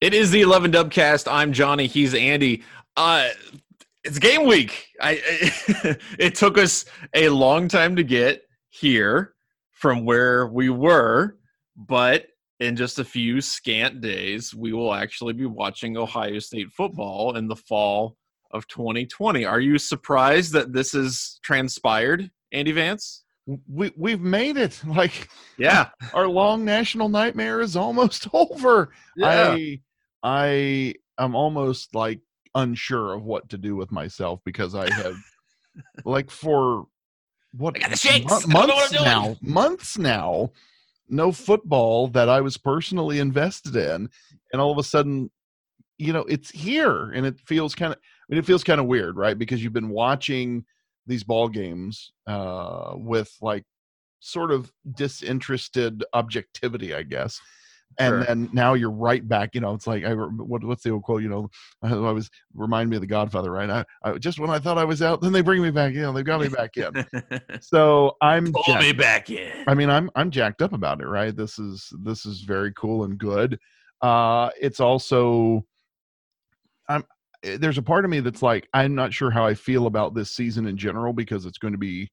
It is the 11 Dubcast. I'm Johnny. He's Andy. It's game week. It took us a long time to get here from where we were, but in just a few scant days, we will actually be watching Ohio State football in the fall of 2020. Are you surprised that this has transpired, Andy Vance? We've made it. Like, yeah, our long national nightmare is almost over. Yeah. I am almost like unsure of what to do with myself because I have like for what months now. No football that I was personally invested in, and all of a sudden, you know, it's here, and it feels kind of weird, right? Because you've been watching these ball games with like sort of disinterested objectivity, I guess. And sure. Then now you're right back, you know, it's like, what's the old quote, you know, I always remind me of the Godfather, right? I just when I thought I was out, then they bring me back in. You know, they've got me back in. So I'm pull me back in. I mean, I'm jacked up about it, right? This is very cool and good. It's also, there's a part of me that's like, I'm not sure how I feel about this season in general, because it's going to be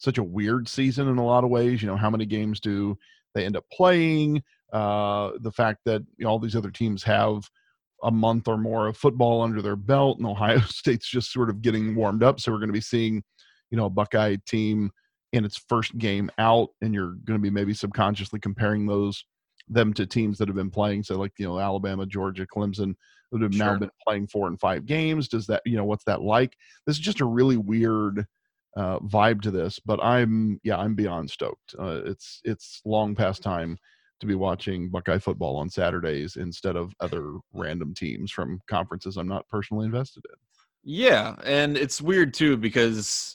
such a weird season in a lot of ways. You know, how many games do they end up playing? The fact that, you know, all these other teams have a month or more of football under their belt, and Ohio State's just sort of getting warmed up. So we're going to be seeing, you know, a Buckeye team in its first game out, and you're going to be maybe subconsciously comparing them to teams that have been playing. So like, you know, Alabama, Georgia, Clemson, that have now been playing 4 and 5 games. Does that, you know, what's that like? This is just a really weird vibe to this, but I'm beyond stoked. It's long past time to be watching Buckeye football on Saturdays instead of other random teams from conferences I'm not personally invested in. Yeah, and it's weird too because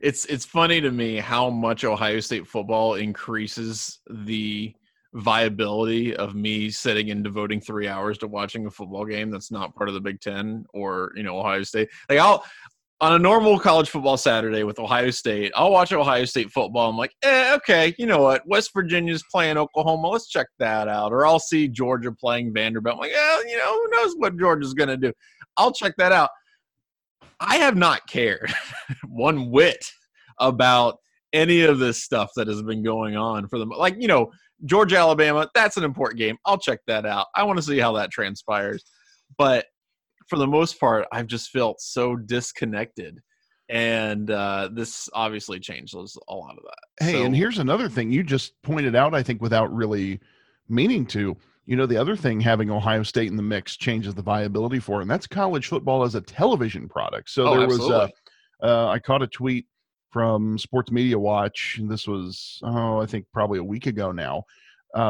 it's funny to me how much Ohio State football increases the viability of me sitting and devoting 3 hours to watching a football game that's not part of the Big Ten or, you know, Ohio State. Like, I'll on a normal college football Saturday with Ohio State, I'll watch Ohio State football. I'm like, okay, you know what? West Virginia's playing Oklahoma. Let's check that out. Or I'll see Georgia playing Vanderbilt. I'm like, you know, who knows what Georgia's going to do? I'll check that out. I have not cared one whit about any of this stuff that has been going on for them. Like, you know, Georgia, Alabama, that's an important game. I'll check that out. I want to see how that transpires. But for the most part, I've just felt so disconnected, and this obviously changes a lot of that. Hey, so, and here's another thing you just pointed out, I think, without really meaning to. You know, the other thing, having Ohio State in the mix changes the viability for it, and that's college football as a television product. So I caught a tweet from Sports Media Watch, and this was, I think, probably a week ago now.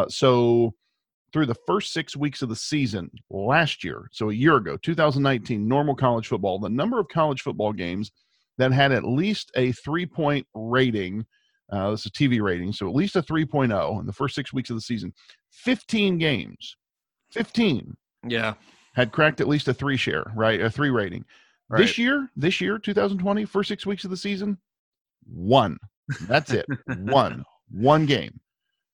So through the first 6 weeks of the season last year, so a year ago, 2019, normal college football, the number of college football games that had at least a 3-point rating, this is TV rating, so at least a 3.0 in the first 6 weeks of the season, 15 games, 15. Yeah. Had cracked at least a 3 share, right? A 3 rating. Right. This year, 2020, first 6 weeks of the season, 1. That's it. 1 game.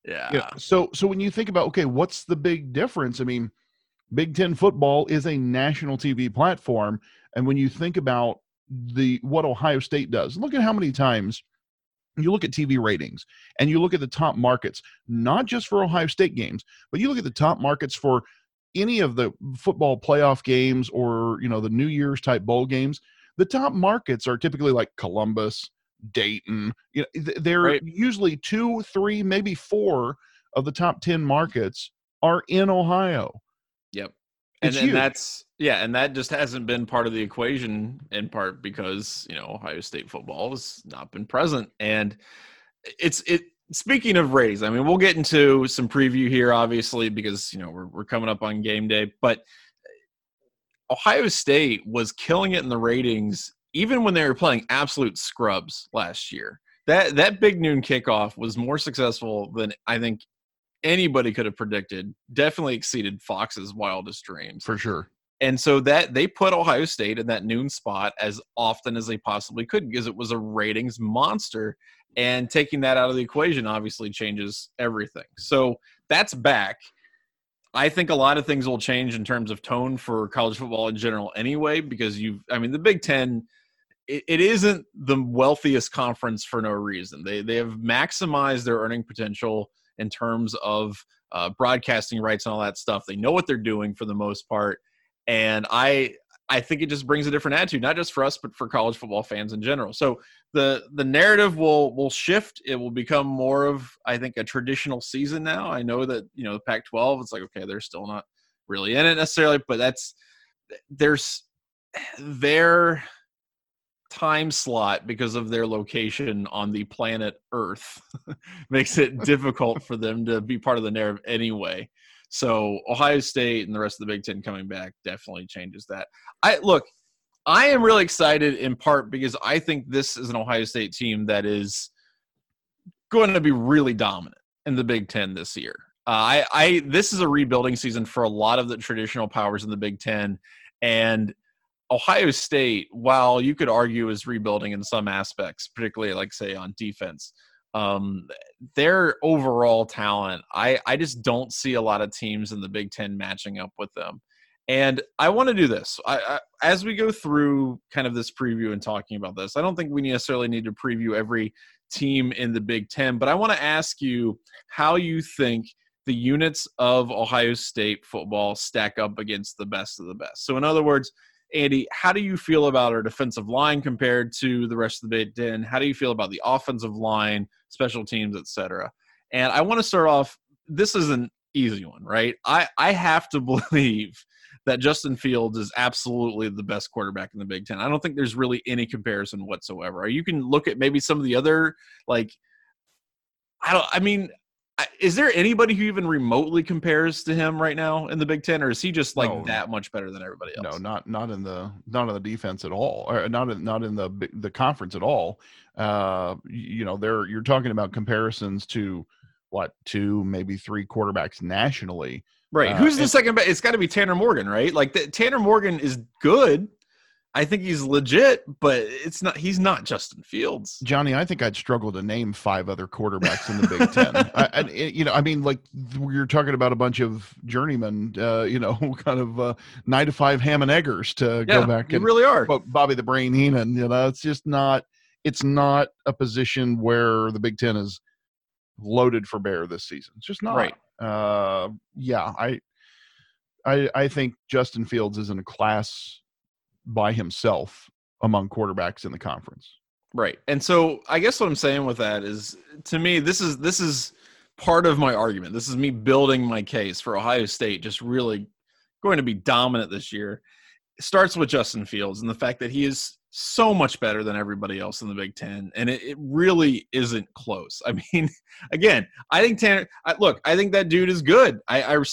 Yeah. You know, so when you think about, okay, what's the big difference? I mean, Big Ten football is a national TV platform, and when you think about what Ohio State does, look at how many times you look at TV ratings and you look at the top markets, not just for Ohio State games, but you look at the top markets for any of the football playoff games or, you know, the New Year's type bowl games. The top markets are typically like Columbus, Dayton. You know, they're right. Usually 2, 3, maybe 4 of the top 10 markets are in Ohio. Yep. And that just hasn't been part of the equation, in part because, you know, Ohio State football has not been present. And it's speaking of ratings, I mean, we'll get into some preview here, obviously, because, you know, we're coming up on game day, but Ohio State was killing it in the ratings even when they were playing absolute scrubs last year. That big noon kickoff was more successful than I think anybody could have predicted, definitely exceeded Fox's wildest dreams. For sure. And so that they put Ohio State in that noon spot as often as they possibly could because it was a ratings monster, and taking that out of the equation obviously changes everything. So that's back. I think a lot of things will change in terms of tone for college football in general anyway, because the Big Ten, it isn't the wealthiest conference for no reason. They have maximized their earning potential in terms of broadcasting rights and all that stuff. They know what they're doing for the most part. And I think it just brings a different attitude, not just for us, but for college football fans in general. So the narrative will shift. It will become more of, I think, a traditional season now. I know that, the Pac-12, it's like, okay, they're still not really in it necessarily, but there's their time slot because of their location on the planet Earth makes it difficult for them to be part of the narrative anyway. So Ohio State and the rest of the Big Ten coming back definitely changes that. I am really excited in part because I think this is an Ohio State team that is going to be really dominant in the Big Ten this year. This is a rebuilding season for a lot of the traditional powers in the Big Ten. And Ohio State, while you could argue is rebuilding in some aspects, particularly like, say, on defense, their overall talent, I just don't see a lot of teams in the Big Ten matching up with them. And I want to do this. I as we go through kind of this preview and talking about this, I don't think we necessarily need to preview every team in the Big Ten, but I want to ask you how you think the units of Ohio State football stack up against the best of the best. So in other words, Andy, how do you feel about our defensive line compared to the rest of the Big Ten? How do you feel about the offensive line, special teams, et cetera? And I want to start off, this is an easy one, right? I have to believe that Justin Fields is absolutely the best quarterback in the Big Ten. I don't think there's really any comparison whatsoever. You can look at maybe some of the other, is there anybody who even remotely compares to him right now in the Big Ten, or is he just that much better than everybody else? No, not in the defense at all, or not in the conference at all. You're talking about comparisons to what, two, maybe three quarterbacks nationally, right? Who's the second best? It's got to be Tanner Morgan, right? Tanner Morgan is good. I think he's legit, but he's not Justin Fields. Johnny, I think I'd struggle to name five other quarterbacks in the Big Ten. You're talking about a bunch of journeymen, nine to five ham and eggers to go back. You really are. Bobby the Brain Heenan, it's just not, it's not a position where the Big Ten is loaded for bear this season. It's just not. Right. I think Justin Fields is in a class by himself among quarterbacks in the conference. Right. And so I guess what I'm saying with that is, to me, this is part of my argument. This is me building my case for Ohio State just really going to be dominant this year. It starts with Justin Fields and the fact that he is so much better than everybody else in the Big Ten. And it really isn't close. I mean, again, I think I think that dude is good. I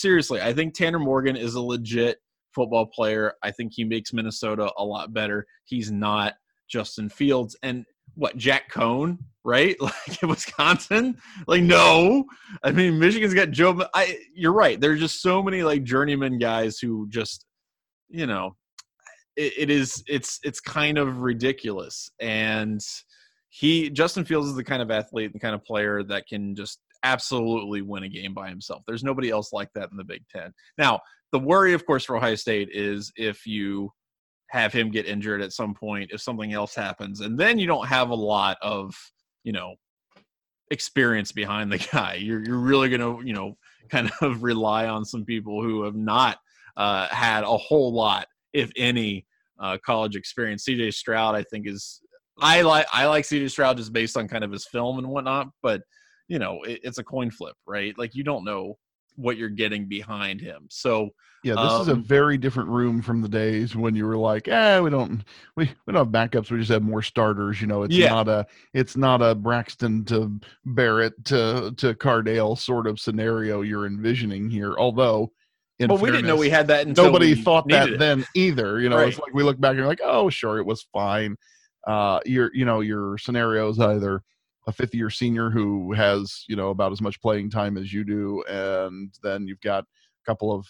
think Tanner Morgan is a legit football player. I think he makes Minnesota a lot better. He's not Justin Fields. And what, Jack Cohn, right? Like Wisconsin? No. I mean, Michigan's got Joe. You're right. There's just so many journeyman guys who just, it's kind of ridiculous. And Justin Fields is the kind of athlete and kind of player that can just absolutely win a game by himself. There's nobody else like that in the Big Ten. Now, the worry, of course, for Ohio State is if you have him get injured at some point, if something else happens, and then you don't have a lot of, experience behind the guy. You're really going to, kind of rely on some people who have not had a whole lot, if any, college experience. CJ Stroud, I think, I like CJ Stroud just based on kind of his film and whatnot, but it's a coin flip, right? You don't know what you're getting behind him. So this is a very different room from the days when you were we don't have backups, we just have more starters. It's not a Braxton to Barrett to Cardale sort of scenario you're envisioning here, although we didn't know we had that until nobody thought that it then either. Right. It's we look back and you're oh sure, it was fine. Your scenario is either a fifth-year senior who has, about as much playing time as you do, and then you've got a couple of,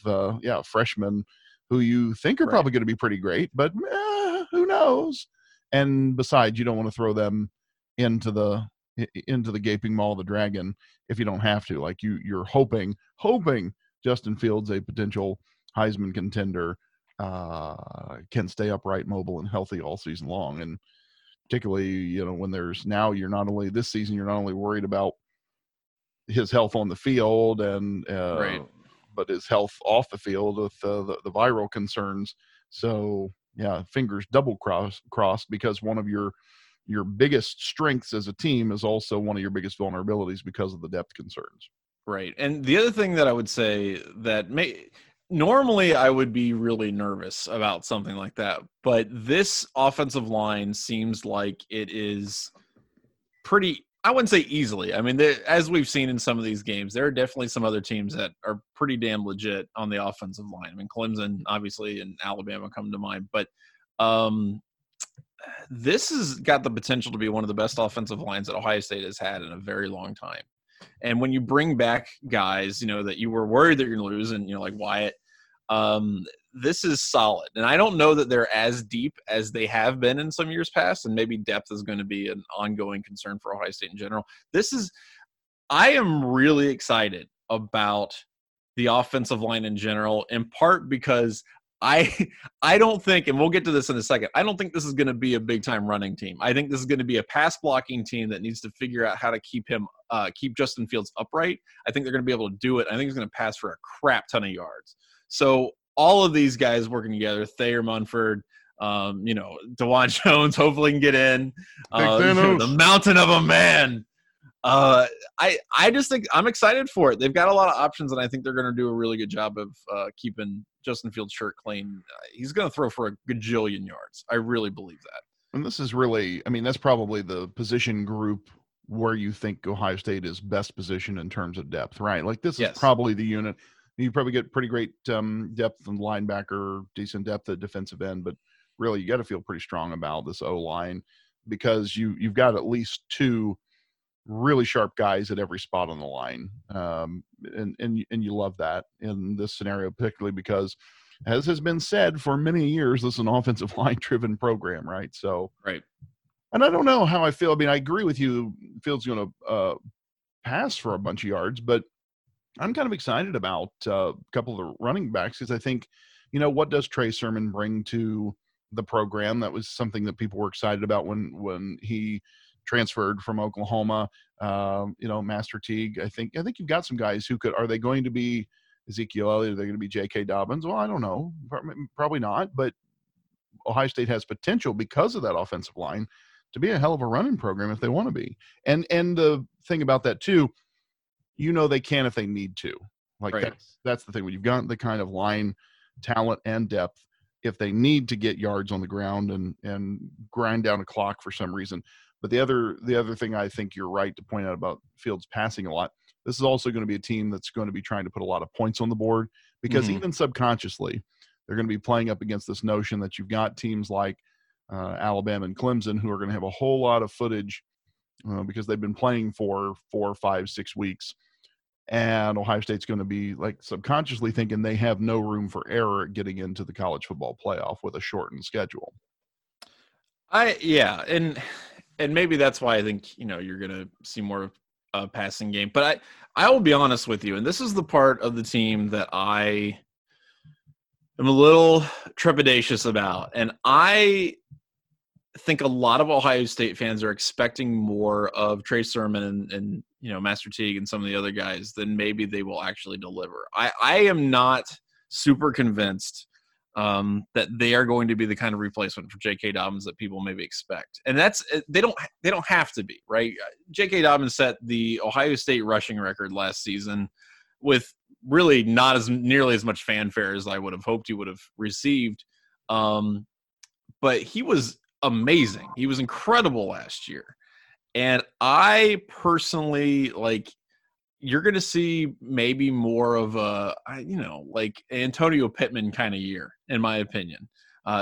freshmen who you think are probably going to be pretty great, but who knows? And besides, you don't want to throw them into the gaping maw of the dragon if you don't have to. You're hoping Justin Fields, a potential Heisman contender, can stay upright, mobile, and healthy all season long. And particularly, you know, when there's now you're not only this season, you're not only worried about his health on the field and right. but his health off the field with the viral concerns. So, yeah, fingers double crossed because one of your biggest strengths as a team is also one of your biggest vulnerabilities because of the depth concerns. Right. And the other thing that I would say that normally I would be really nervous about something like that, but this offensive line seems like it is pretty, I wouldn't say easily. I mean, as we've seen in some of these games, there are definitely some other teams that are pretty damn legit on the offensive line. I mean, Clemson, obviously, and Alabama come to mind, but this has got the potential to be one of the best offensive lines that Ohio State has had in a very long time. And when you bring back guys, you know, that you were worried that you're going to lose and, you know, like Wyatt, this is solid. And I don't know that they're as deep as they have been in some years past, and maybe depth is going to be an ongoing concern for Ohio State in general. I am really excited about the offensive line in general, in part because I don't think, and we'll get to this in a second, I don't think this is going to be a big-time running team. I think this is going to be a pass-blocking team that needs to figure out how to keep Justin Fields upright. I think they're going to be able to do it. I think he's going to pass for a crap ton of yards. So all of these guys working together, Thayer Munford, you know, DeJuan Jones, hopefully can get in. The mountain of a man. I just think I'm excited for it. They've got a lot of options, and I think they're going to do a really good job of keeping Justin Fields' shirt clean. He's going to throw for a gajillion yards. I really believe that. And this is really, I mean, that's probably the position group where you think Ohio State is best positioned in terms of depth, right? Like this is probably the unit. You probably get pretty great depth in linebacker, decent depth at defensive end, but really you got to feel pretty strong about this O-line because you've got at least two really sharp guys at every spot on the line. And you love that in this scenario, particularly because, as has been said for many years, this is an offensive line driven program, right? So, right. And I don't know how I feel. I mean, I agree with you. Fields going to pass for a bunch of yards, but I'm kind of excited about a couple of the running backs because I think, you know, what does Trey Sermon bring to the program? That was something that people were excited about when he transferred from Oklahoma. You know, Master Teague. I think you've got some guys who could. Are they going to be Ezekiel Elliott? Are they going to be J.K. Dobbins? Well, I don't know. Probably not. But Ohio State has potential because of that offensive line to be a hell of a running program if they want to be. And the thing about that too, you know, they can if they need to. Like right. That's the thing. When you've got the kind of line talent and depth, if they need to get yards on the ground and grind down a clock for some reason. But the other thing I think you're right to point out about Fields passing a lot, this is also going to be a team that's going to be trying to put a lot of points on the board because even subconsciously, they're going to be playing up against this notion that you've got teams like Alabama and Clemson who are going to have a whole lot of footage because they've been playing for 4, 5, 6 weeks. And Ohio State's going to be like subconsciously thinking they have no room for error getting into the college football playoff with a shortened schedule. And maybe that's why I think, you know, you're going to see more of a passing game. But I will be honest with you, and this is the part of the team that I am a little trepidatious about. And I think a lot of Ohio State fans are expecting more of Trey Sermon and you know, Master Teague and some of the other guys than maybe they will actually deliver. I am not super convinced that they are going to be the kind of replacement for J.K. Dobbins that people maybe expect. And that's they don't have to be, right? J.K. Dobbins set the Ohio State rushing record last season with really not as nearly as much fanfare as I would have hoped he would have received. But he was amazing. He was incredible last year. And I personally, like, you're going to see maybe more of a, you know, like Antonio Pittman kind of year, in my opinion,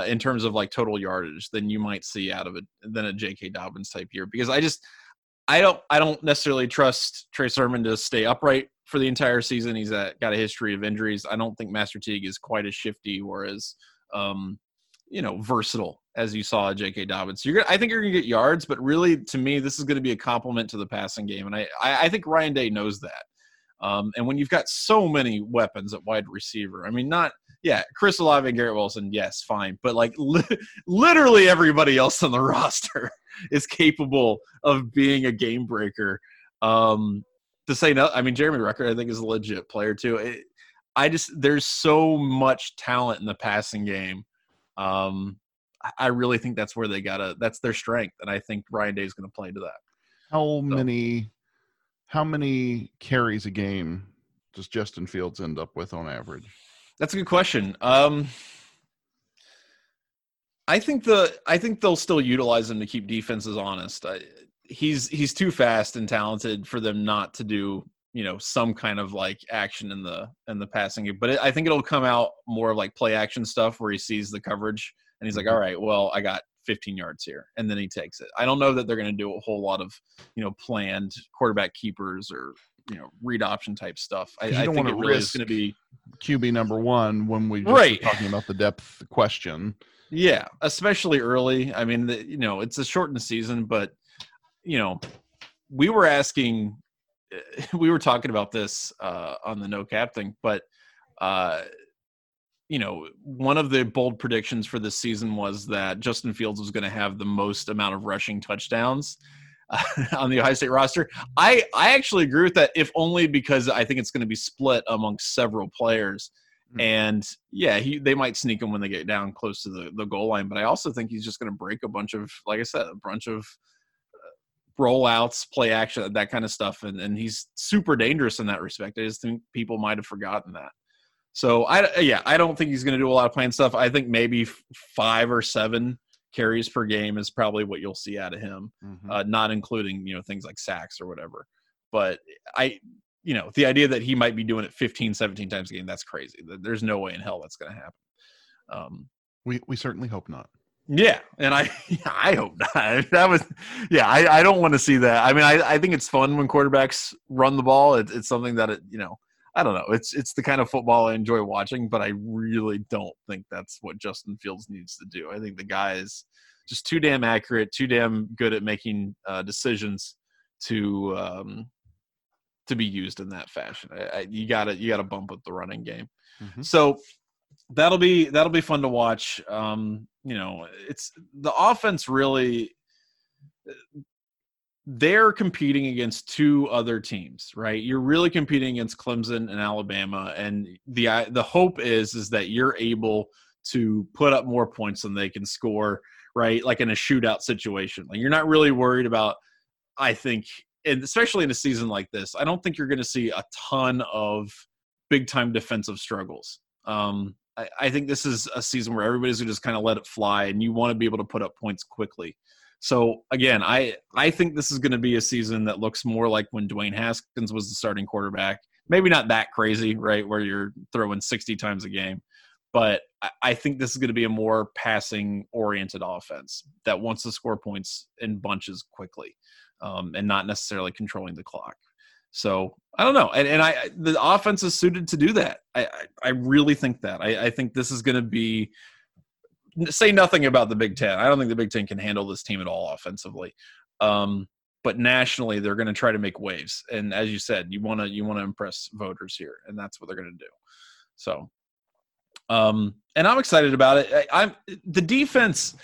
in terms of like total yardage than you might see out of it than a J.K. Dobbins type year. Because I don't necessarily trust Trey Sermon to stay upright for the entire season. He's got a history of injuries. I don't think Master Teague is quite as shifty or as, you know, versatile as you saw J.K. Dobbins. I think you're going to get yards, but really, to me, this is going to be a compliment to the passing game. And I think Ryan Day knows that. And when you've got so many weapons at wide receiver, I mean, not – yeah, Chris Olave and Garrett Wilson, yes, fine. But, like, literally everybody else on the roster is capable of being a game breaker. To say no – I mean, Jeremy Rucker, I think, is a legit player, too. There's so much talent in the passing game. I really think that's where they gotta. That's their strength, and I think Ryan Day is going to play to that. How many carries a game does Justin Fields end up with on average? That's a good question. I think they'll still utilize him to keep defenses honest. He's too fast and talented for them not to do, you know, some kind of like action in the passing game. But I think it'll come out more of like play action stuff where he sees the coverage. And he's like, all right, well, I got 15 yards here. And then he takes it. I don't know that they're going to do a whole lot of, you know, planned quarterback keepers or, you know, read option type stuff. I think it really is going to be QB number one when we just right. Talking about the depth question. Yeah, especially early. I mean, you know, it's a shortened season, but, you know, we were talking about this on the No Cap thing, but you know, one of the bold predictions for this season was that Justin Fields was going to have the most amount of rushing touchdowns on the Ohio State roster. I actually agree with that, if only because I think it's going to be split among several players. Mm-hmm. And, yeah, they might sneak him when they get down close to the goal line. But I also think he's just going to break a bunch of, like I said, a bunch of rollouts, play action, that kind of stuff. And he's super dangerous in that respect. I just think people might have forgotten that. So, I don't think he's going to do a lot of planned stuff. I think maybe 5 or 7 carries per game is probably what you'll see out of him, mm-hmm. Not including, you know, things like sacks or whatever. But, you know, the idea that he might be doing it 15, 17 times a game, that's crazy. There's no way in hell that's going to happen. We certainly hope not. Yeah, and I hope not. That was, yeah, I don't want to see that. I mean, I think it's fun when quarterbacks run the ball. It's something that, you know, I don't know. It's the kind of football I enjoy watching, but I really don't think that's what Justin Fields needs to do. I think the guy is just too damn accurate, too damn good at making decisions to be used in that fashion. You gotta bump up the running game. Mm-hmm. So that'll be fun to watch. You know, it's the offense really. They're competing against two other teams, right? You're really competing against Clemson and Alabama, and the hope is that you're able to put up more points than they can score, right? Like in a shootout situation. Like you're not really worried about, I think, and especially in a season like this, I don't think you're going to see a ton of big-time defensive struggles. I think this is a season where everybody's going to just kind of let it fly, and you want to be able to put up points quickly. So, again, I think this is going to be a season that looks more like when Dwayne Haskins was the starting quarterback. Maybe not that crazy, right, where you're throwing 60 times a game. But I think this is going to be a more passing-oriented offense that wants to score points in bunches quickly and not necessarily controlling the clock. So, I don't know. And the offense is suited to do that. I really think that. I think this is going to be – say nothing about the Big Ten. I don't think the Big Ten can handle this team at all offensively. But nationally, they're going to try to make waves. And as you said, you want to impress voters here, and that's what they're going to do. So, and I'm excited about it. I'm the defense.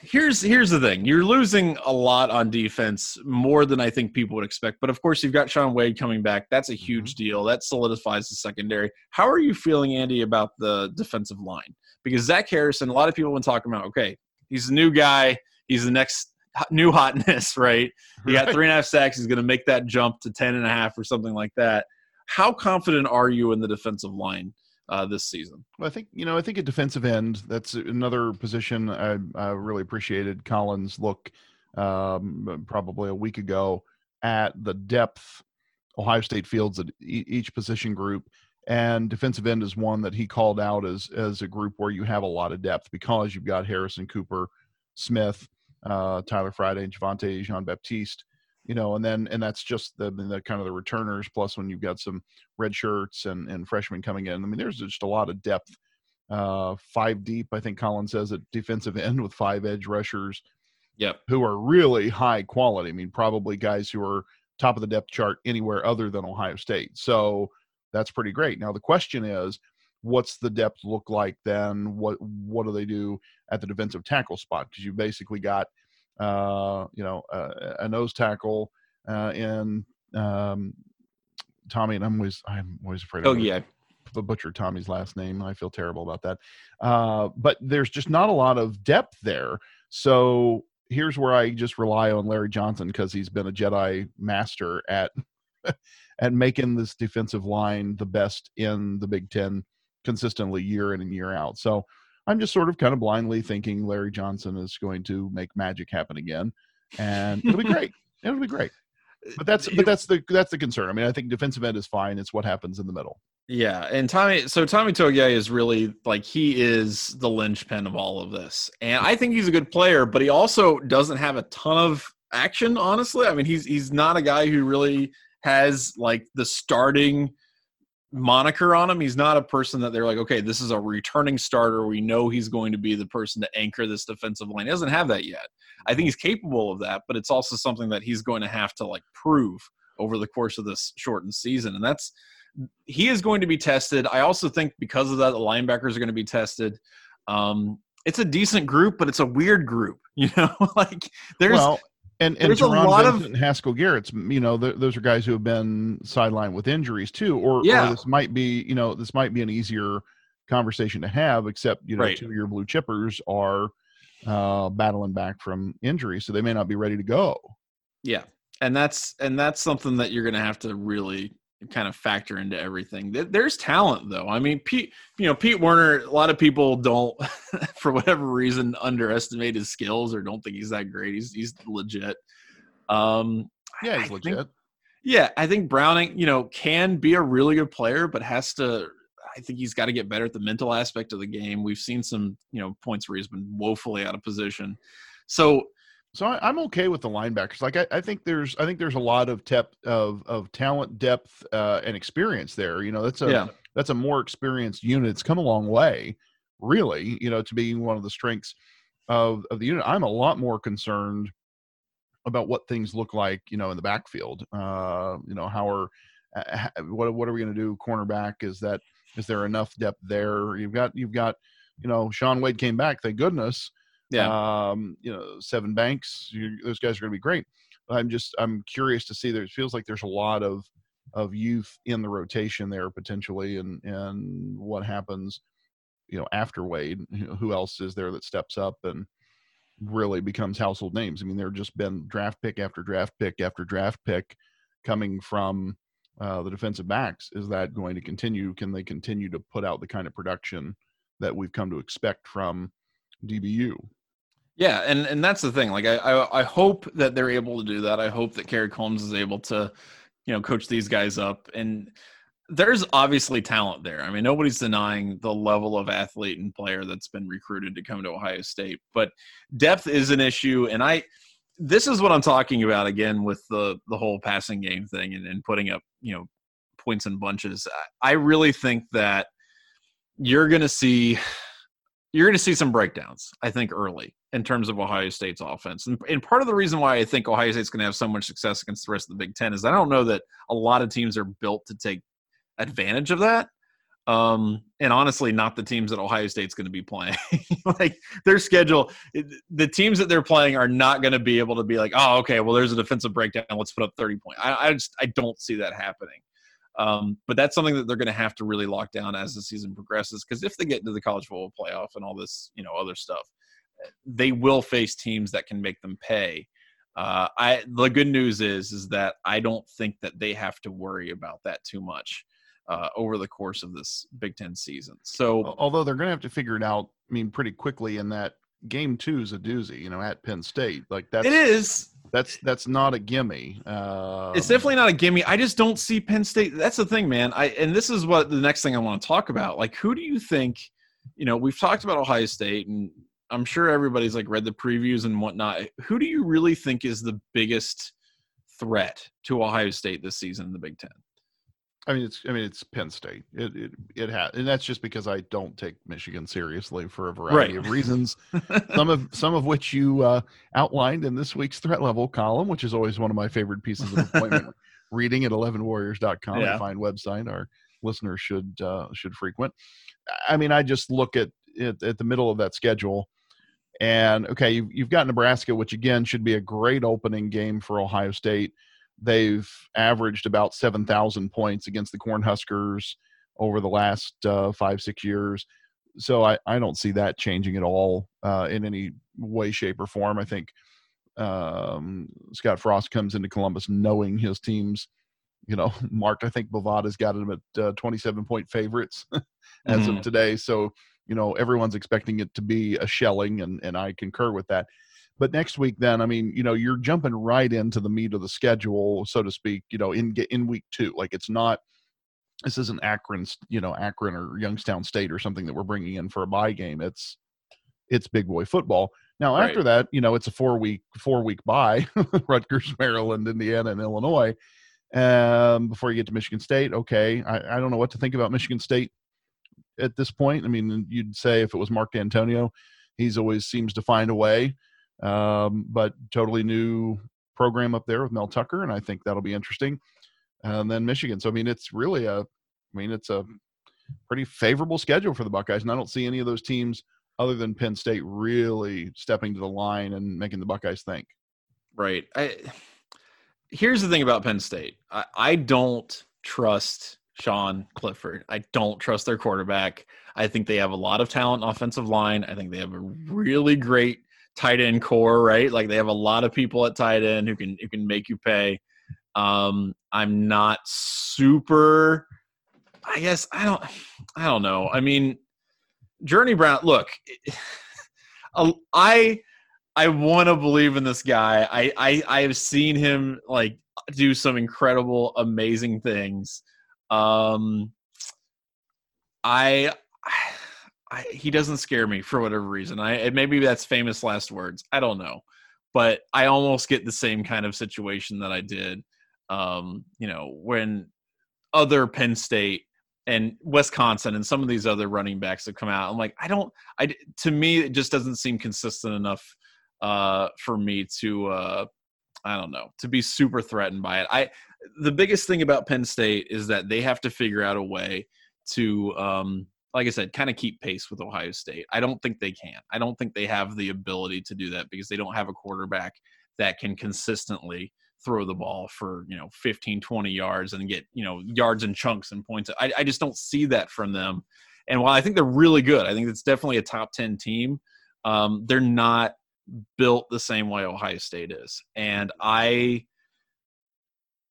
Here's the thing: you're losing a lot on defense, more than I think people would expect. But of course, you've got Sean Wade coming back. That's a huge deal. That solidifies the secondary. How are you feeling, Andy, about the defensive line? Because Zach Harrison, a lot of people have been talking about, okay, he's a new guy. He's the next new hotness, right? He got 3.5 sacks. He's going to make that jump to 10.5 or something like that. How confident are you in the defensive line this season? Well, I think a defensive end, that's another position I really appreciated Colin's look probably a week ago at the depth Ohio State fields at each position group. And defensive end is one that he called out as a group where you have a lot of depth because you've got Harrison, Cooper, Smith, Tyler Friday, Javonte, Jean-Baptiste, you know, and that's just the kind of the returners. Plus when you've got some red shirts and freshmen coming in, I mean, there's just a lot of depth, 5 deep. I think Colin says at defensive end with 5 edge rushers, yep, who are really high quality. I mean, probably guys who are top of the depth chart anywhere other than Ohio State. So that's pretty great. Now, the question is, what's the depth look like then? What do they do at the defensive tackle spot? Because you basically got, a nose tackle in Tommy, and I'm always afraid of butcher Tommy's last name. I feel terrible about that. But there's just not a lot of depth there. So here's where I just rely on Larry Johnson, because he's been a Jedi master at making this defensive line the best in the Big Ten consistently year in and year out. So I'm just sort of kind of blindly thinking Larry Johnson is going to make magic happen again, and it'll be great. It'll be great. But that's the concern. I mean, I think defensive end is fine. It's what happens in the middle. Yeah, and Tommy Togiai is really, like, he is the linchpin of all of this. And I think he's a good player, but he also doesn't have a ton of action, honestly. I mean, he's not a guy who really has, like, the starting moniker on him. He's not a person that they're like, okay, this is a returning starter. We know he's going to be the person to anchor this defensive line. He doesn't have that yet. I think he's capable of that, but it's also something that he's going to have to, like, prove over the course of this shortened season. And that's – he is going to be tested. I also think because of that, the linebackers are going to be tested. It's a decent group, but it's a weird group, you know. Like there's Teron a lot Vincent of Haskell Garrett's. You know, those are guys who have been sidelined with injuries too. Or this might be an easier conversation to have. Except two of your blue chippers are battling back from injury, so they may not be ready to go. Yeah, and that's something that you're going to have to really kind of factor into everything. There's talent, though. I mean, Pete Werner, a lot of people don't, for whatever reason, underestimate his skills or don't think he's that great. He's legit. He's legit. I think Browning, can be a really good player, but I think he's got to get better at the mental aspect of the game. We've seen some, points where he's been woefully out of position. So I'm okay with the linebackers. Like I think there's a lot of talent, depth, and experience there. That's a more experienced unit. It's come a long way, really. To being one of the strengths of the unit. I'm a lot more concerned about what things look like. In the backfield. What are we going to do? Cornerback, is there enough depth there? You've got Sean Wade came back. Thank goodness. Yeah. Seven Banks, those guys are going to be great. I'm curious to see. It feels like there's a lot of youth in the rotation there potentially, and what happens, after Wade, who else is there that steps up and really becomes household names. I mean, there have just been draft pick after draft pick after draft pick coming from the defensive backs. Is that going to continue? Can they continue to put out the kind of production that we've come to expect from DBU? Yeah, and that's the thing. Like, I hope that they're able to do that. I hope that Kerry Combs is able to, coach these guys up. And there's obviously talent there. I mean, nobody's denying the level of athlete and player that's been recruited to come to Ohio State. But depth is an issue. And this is what I'm talking about, again, with the whole passing game thing and putting up, points in bunches. I really think that you're going to see some breakdowns, I think, early in terms of Ohio State's offense. And part of the reason why I think Ohio State's going to have so much success against the rest of the Big Ten is I don't know that a lot of teams are built to take advantage of that. And honestly, not the teams that Ohio State's going to be playing. Like, their schedule, the teams that they're playing are not going to be able to be like, oh, okay, well, there's a defensive breakdown. Let's put up 30 points. I don't see that happening. But that's something that they're going to have to really lock down as the season progresses, because if they get into the college football playoff and all this, other stuff, they will face teams that can make them pay. The good news is that I don't think that they have to worry about that too much over the course of this Big Ten season. So, although they're going to have to figure it out, I mean, pretty quickly, in that game 2 is a doozy, at Penn State. Like, that it is. That's not a gimme. It's definitely not a gimme. I just don't see Penn State. That's the thing, man. And this is what the next thing I want to talk about. Like, who do you think? We've talked about Ohio State, and I'm sure everybody's like read the previews and whatnot. Who do you really think is the biggest threat to Ohio State this season in the Big Ten? I mean it's Penn State. It has, and that's just because I don't take Michigan seriously for a variety of reasons. some of which you outlined in this week's threat level column, which is always one of my favorite pieces of appointment reading at 11warriors.com, a fine website our listeners should frequent. I mean, I just look at the middle of that schedule, and okay, you've got Nebraska, which again should be a great opening game for Ohio State. They've averaged about 7,000 points against the Cornhuskers over the last 5-6 years. So I don't see that changing at all in any way, shape, or form. I think Scott Frost comes into Columbus knowing his team's, marked. I think Bovada's got him at 27-point favorites as of today. So, everyone's expecting it to be a shelling, and I concur with that. But next week then, I mean, you're jumping right into the meat of the schedule, so to speak, in week two. Like, it's not – this isn't Akron or Youngstown State or something that we're bringing in for a bye game. It's big boy football. Now, after that, it's a four-week bye, Rutgers, Maryland, Indiana, and Illinois. Before you get to Michigan State, okay, I don't know what to think about Michigan State at this point. I mean, you'd say if it was Mark D'Antonio, he's always seems to find a way. But totally new program up there with Mel Tucker, and I think that'll be interesting. And then Michigan. So, I mean, it's really it's a pretty favorable schedule for the Buckeyes, and I don't see any of those teams other than Penn State really stepping to the line and making the Buckeyes think. Right. Here's the thing about Penn State. I don't trust Sean Clifford. I don't trust their quarterback. I think they have a lot of talent offensive line. I think they have a really great tight end core, right? Like, they have a lot of people at tight end who can make you pay. I'm not super, I guess, I don't know. I mean, Journey Brown, look, I want to believe in this guy. I have seen him like do some incredible, amazing things. He doesn't scare me for whatever reason. Maybe that's famous last words. I don't know, but I almost get the same kind of situation that I did, when other Penn State and Wisconsin and some of these other running backs have come out. I'm like, to me, it just doesn't seem consistent enough for me to be super threatened by it. The biggest thing about Penn State is that they have to figure out a way to, like I said, kind of keep pace with Ohio State. I don't think they can. I don't think they have the ability to do that because they don't have a quarterback that can consistently throw the ball for, 15, 20 yards and get, yards and chunks and points. I just don't see that from them. And while I think they're really good, I think it's definitely a top 10 team. They're not built the same way Ohio State is. And I'm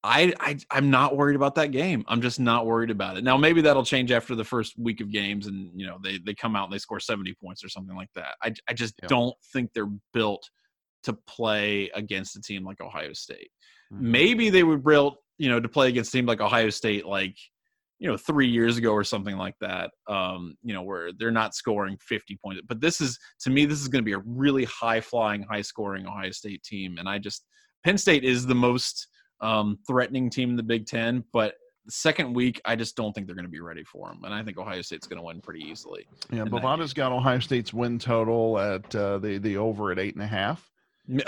not worried about that game. I'm just not worried about it. Now, maybe that'll change after the first week of games and, they come out and they score 70 points or something like that. I just don't think they're built to play against a team like Ohio State. Mm-hmm. Maybe they were built, to play against a team like Ohio State, 3 years ago or something like that, where they're not scoring 50 points. But this is going to be a really high-flying, high-scoring Ohio State team. And Penn State is the most – threatening team in the Big Ten, but the second week I just don't think they're going to be ready for them, and I think Ohio State's going to win pretty easily. Yeah, Bovada's got Ohio State's win total at the over at 8.5.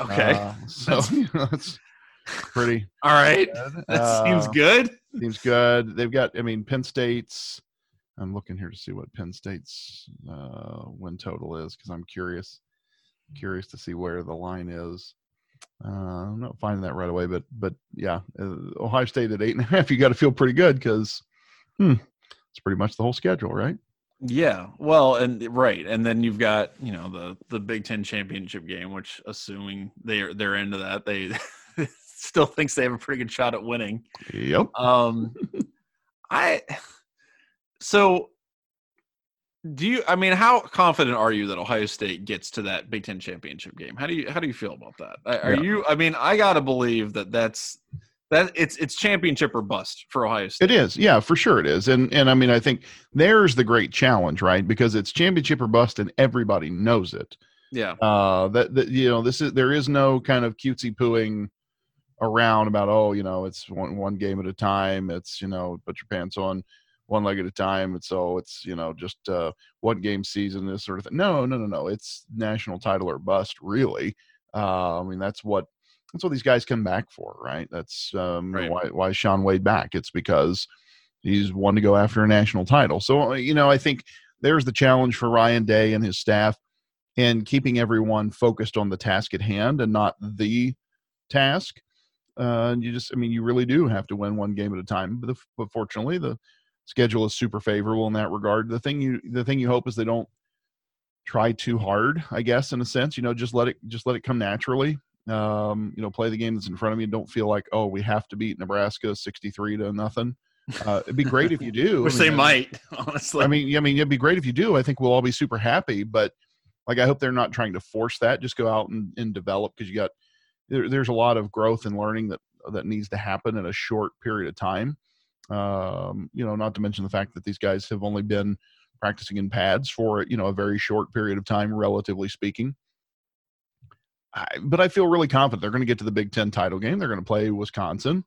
Okay, so that's pretty. All right, that seems good. Seems good. They've got, Penn State's. I'm looking here to see what Penn State's win total is because I'm curious to see where the line is. I'm not finding that right away, but yeah, Ohio State at 8.5, you got to feel pretty good because it's pretty much the whole schedule, right? Yeah, well, and then you've got the Big Ten championship game, which assuming they're into that, they still thinks they have a pretty good shot at winning. Yep. How confident are you that Ohio State gets to that Big Ten championship game? How do you feel about that? I gotta believe that's it's championship or bust for Ohio State. It is, yeah, for sure it is. And I think there's the great challenge, right? Because it's championship or bust, and everybody knows it. Yeah. There is no kind of cutesy pooing. around about, oh, you know, it's one game at a time. It's, you know, put your pants on one leg at a time. And so it's, you know, just one game season, this sort of thing. No. It's national title or bust, really. I mean, that's what these guys come back for, right? That's right. Why Sean Wade back. It's because he's one to go after a national title. So, you know, I think there's the challenge for Ryan Day and his staff in keeping everyone focused on the task at hand and not the task. You really do have to win one game at a time. But fortunately, the schedule is super favorable in that regard. The thing you hope is they don't try too hard, I guess, in a sense. You know, just let it come naturally. You know, play the game that's in front of you. Don't feel like, oh, we have to beat Nebraska 63-0. It'd be great if you do. Which they might, honestly. I mean, it'd be great if you do. I think we'll all be super happy. But like, I hope they're not trying to force that. Just go out and develop, because there's a lot of growth and learning that needs to happen in a short period of time. You know, not to mention the fact that these guys have only been practicing in pads for, you know, a very short period of time, relatively speaking. But I feel really confident they're going to get to the Big Ten title game. They're going to play Wisconsin,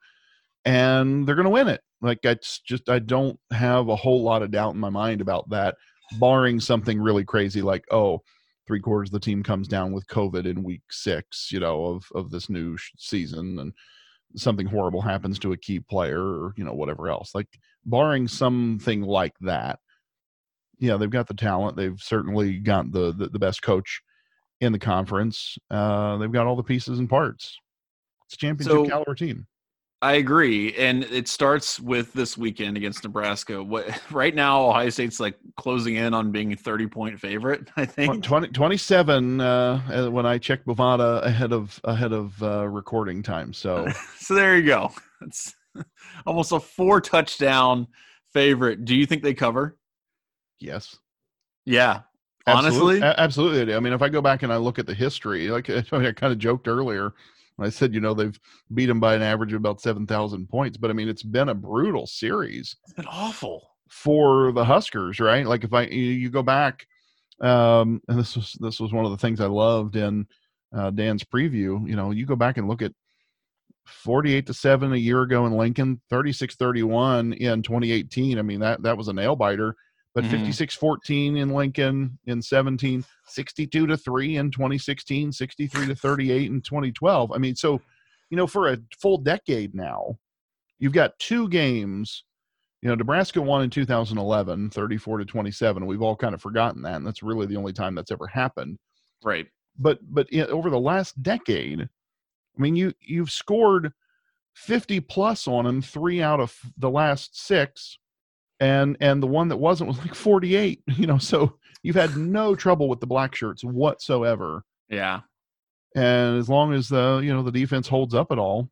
and they're going to win it. Like, I don't have a whole lot of doubt in my mind about that, barring something really crazy like, oh, three-quarters of the team comes down with COVID in week 6, you know, of this new season, and something horrible happens to a key player, or, you know, whatever else. Like, barring something like that, yeah, they've got the talent. They've certainly got the best coach in the conference. They've got all the pieces and parts. It's a championship caliber team. I agree, and it starts with this weekend against Nebraska. Right now, Ohio State's like closing in on being a 30-point favorite, I think. 27 when I checked Bovada ahead of recording time. So, so there you go. It's almost a 4-touchdown favorite. Do you think they cover? Yes. Yeah. Honestly, absolutely. I mean, if I go back and I look at the history, like I kind of joked earlier. I said, you know, they've beat them by an average of about 7,000 points. But, I mean, it's been a brutal series. It's been awful. For the Huskers, right? Like, if you go back, and this was one of the things I loved in Dan's preview, you know, you go back and look at 48-7 a year ago in Lincoln, 36-31 in 2018. I mean, that was a nail-biter. But 56-14 in Lincoln in 2017, 62-3 in 2016, 63-38 in 2012. I mean, so, you know, for a full decade now, you've got two games. You know, Nebraska won in 2011, 34-27. We've all kind of forgotten that, and that's really the only time that's ever happened. Right. But over the last decade, I mean, you've scored 50 plus on them 3 out of the last 6. And the one that wasn't was like 48, you know, so you've had no trouble with the black shirts whatsoever. Yeah. And as long as the defense holds up at all,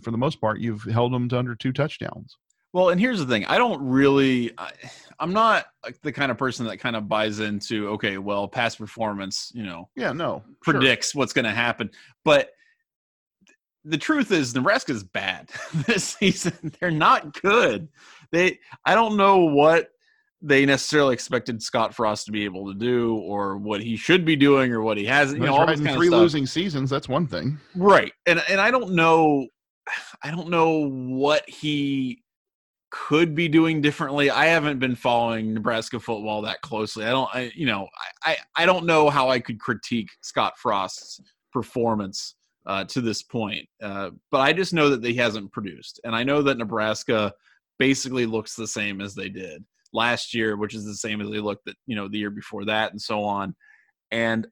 for the most part, you've held them to under 2 touchdowns. Well, and here's the thing. I don't really – I'm not the kind of person that kind of buys into, okay, well, past performance, you know. Yeah, no. Predicts what's going to happen. But the truth is Nebraska's bad this season. They're not good. I don't know what they necessarily expected Scott Frost to be able to do, or what he should be doing, or what he hasn't. You know, all this kind of stuff. 3 losing seasons, that's one thing, right? And I don't know what he could be doing differently. I haven't been following Nebraska football that closely. I don't know how I could critique Scott Frost's performance to this point, but I just know that he hasn't produced, and I know that Nebraska basically looks the same as they did last year, which is the same as they looked at, you know, the year before that, and so on. And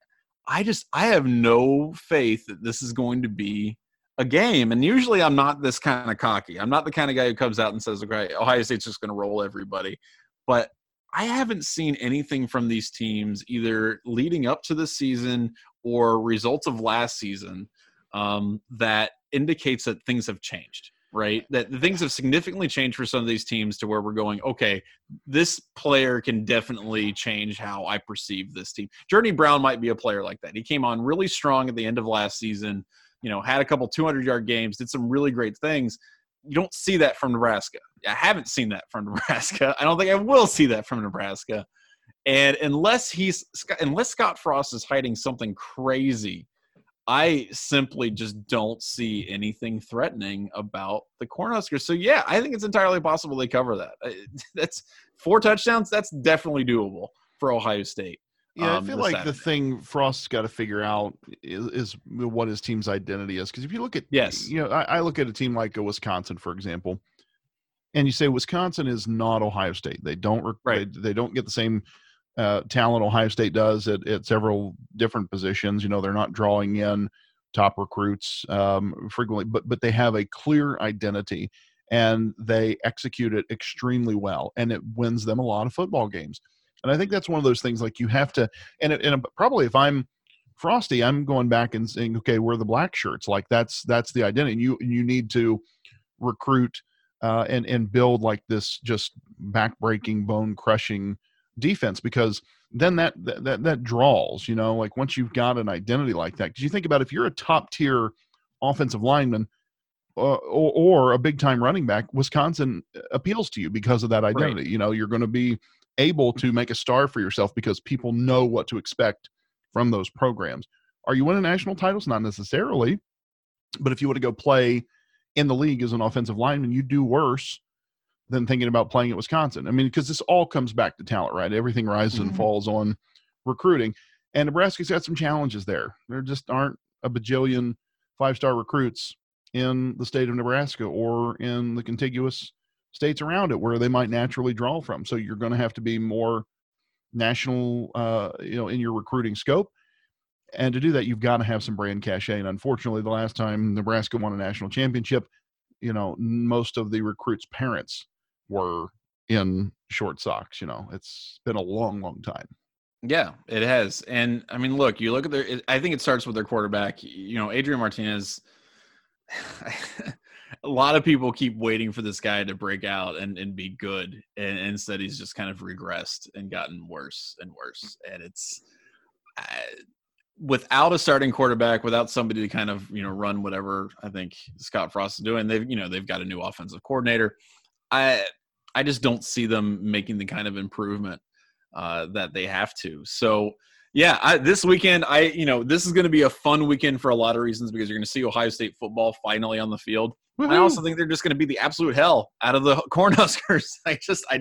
I have no faith that this is going to be a game. And usually I'm not this kind of cocky. I'm not the kind of guy who comes out and says, okay, Ohio State's just going to roll everybody. But I haven't seen anything from these teams either leading up to this season or results of last season that indicates that things have changed. Right, that things have significantly changed for some of these teams to where we're going, okay, this player can definitely change how I perceive this team. Journey Brown might be a player like that. He came on really strong at the end of last season, you know, had a couple 200-yard games, did some really great things. You don't see that from Nebraska. I haven't seen that from Nebraska. I don't think I will see that from Nebraska. And unless Scott Frost is hiding something crazy, I simply just don't see anything threatening about the Cornhuskers. So, yeah, I think it's entirely possible they cover that. That's 4 touchdowns. That's definitely doable for Ohio State. Yeah, I feel like Saturday. The thing Frost's got to figure out is what his team's identity is. Because if you look at – yes, you know, I look at a team like a Wisconsin, for example, and you say Wisconsin is not Ohio State. They don't right. They don't get the same – talent Ohio State does at several different positions. You know, they're not drawing in top recruits frequently, but they have a clear identity and they execute it extremely well, and it wins them a lot of football games. And I think that's one of those things, like, you have to, and probably if I'm Frosty, I'm going back and saying, okay, we're the black shirts. Like that's the identity. And you need to recruit and build like this just back-breaking, bone-crushing defense, because then that draws, you know, like once you've got an identity like that. Because you think about, if you're a top tier offensive lineman or a big time running back, Wisconsin appeals to you because of that identity. Right. You know, you're going to be able to make a star for yourself because people know what to expect from those programs. Are you winning national titles? Not necessarily, but if you were to go play in the league as an offensive lineman, you do worse than thinking about playing at Wisconsin. I mean, because this all comes back to talent, right? Everything rises and falls on recruiting. And Nebraska's got some challenges there. There just aren't a bajillion 5-star recruits in the state of Nebraska or in the contiguous states around it where they might naturally draw from. So you're going to have to be more national, in your recruiting scope. And to do that, you've got to have some brand cachet. And unfortunately, the last time Nebraska won a national championship, you know, most of the recruits' parents were in short socks. You know, it's been a long, long time. Yeah, it has. And I mean, look, you look at I think it starts with their quarterback. You know, Adrian Martinez, a lot of people keep waiting for this guy to break out and be good. And instead he's just kind of regressed and gotten worse and worse. And it's without a starting quarterback, without somebody to kind of, you know, run whatever I think Scott Frost is doing. They've got a new offensive coordinator. I just don't see them making the kind of improvement that they have to. So, yeah, this weekend, this is going to be a fun weekend for a lot of reasons, because you're going to see Ohio State football finally on the field. Woo-hoo. I also think they're just going to be the absolute hell out of the Cornhuskers. I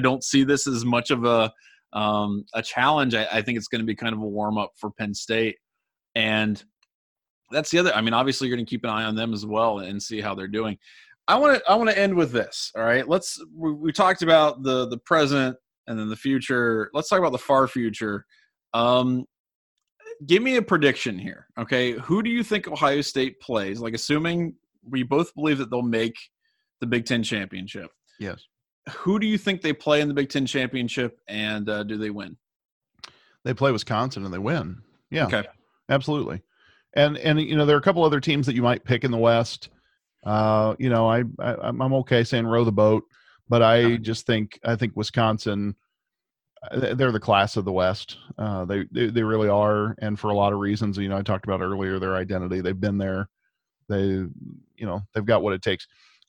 don't see this as much of a challenge. I think it's going to be kind of a warm up for Penn State. And that's the other, I mean, obviously you're going to keep an eye on them as well and see how they're doing. I want to end with this. All right. We talked about the present and then the future. Let's talk about the far future. Give me a prediction here. Okay. Who do you think Ohio State plays? Like, assuming we both believe that they'll make the Big Ten championship. Yes. Who do you think they play in the Big Ten championship, and do they win? They play Wisconsin and they win. Yeah, okay. Absolutely. And you know, there are a couple other teams that you might pick in the West. I'm okay saying row the boat, but I think Wisconsin, they're the class of the West. They really are. And for a lot of reasons, you know, I talked about earlier, their identity, they've been there. They've got what it takes.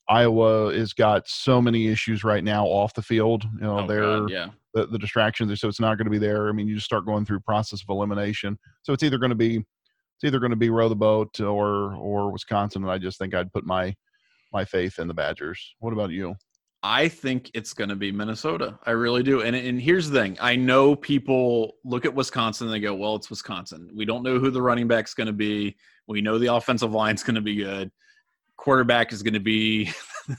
Iowa has got so many issues right now off the field. You know, the distractions are, so it's not going to be there. I mean, you just start going through process of elimination. So it's either going to be row the boat or Wisconsin, and I just think I'd put my faith in the Badgers. What about you? I think it's going to be Minnesota. I really do. And here's the thing. I know people look at Wisconsin and they go, well, it's Wisconsin. We don't know who the running back's going to be. We know the offensive line's going to be good. Quarterback is going to be,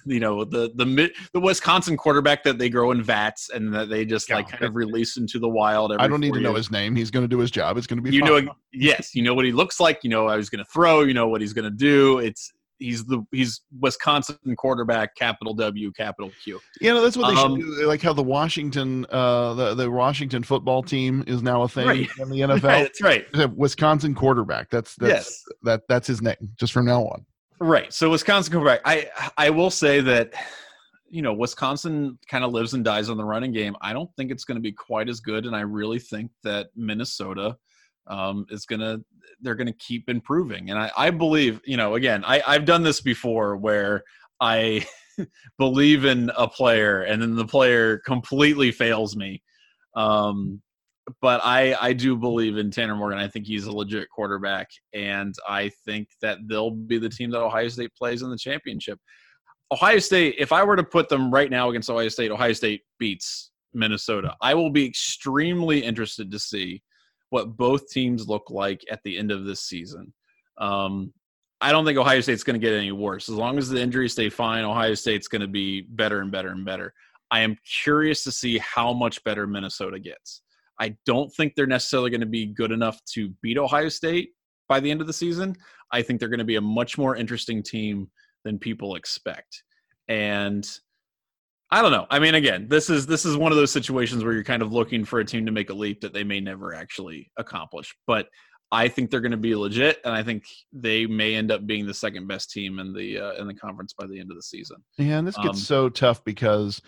you know, the Wisconsin quarterback that they grow in vats and that they just kind of release into the wild. I don't need to know his name. He's going to do his job. It's going to be fun. Yes, you know what he looks like. You know how he's going to throw. You know what he's going to do. He's Wisconsin quarterback, capital W, capital Q. You know, that's what they should do. Like how the Washington the Washington football team is now a thing in the NFL. Right, that's right. Wisconsin quarterback. That's his name just from now on. Right. So Wisconsin quarterback. I will say that, you know, Wisconsin kind of lives and dies on the running game. I don't think it's going to be quite as good. And I really think that Minnesota they're going to keep improving. And I believe, you know, again, I've done this before where I believe in a player and then the player completely fails me. But I do believe in Tanner Morgan. I think he's a legit quarterback, and I think that they'll be the team that Ohio State plays in the championship. Ohio State, if I were to put them right now against Ohio State beats Minnesota. I will be extremely interested to see what both teams look like at the end of this season. I don't think Ohio State's going to get any worse. As long as the injuries stay fine, Ohio State's going to be better and better and better. I am curious to see how much better Minnesota gets. I don't think they're necessarily going to be good enough to beat Ohio State by the end of the season. I think they're going to be a much more interesting team than people expect. And I don't know. I mean, again, this is one of those situations where you're kind of looking for a team to make a leap that they may never actually accomplish. But I think they're going to be legit, and I think they may end up being the second best team in the conference by the end of the season. Yeah, and this gets so tough because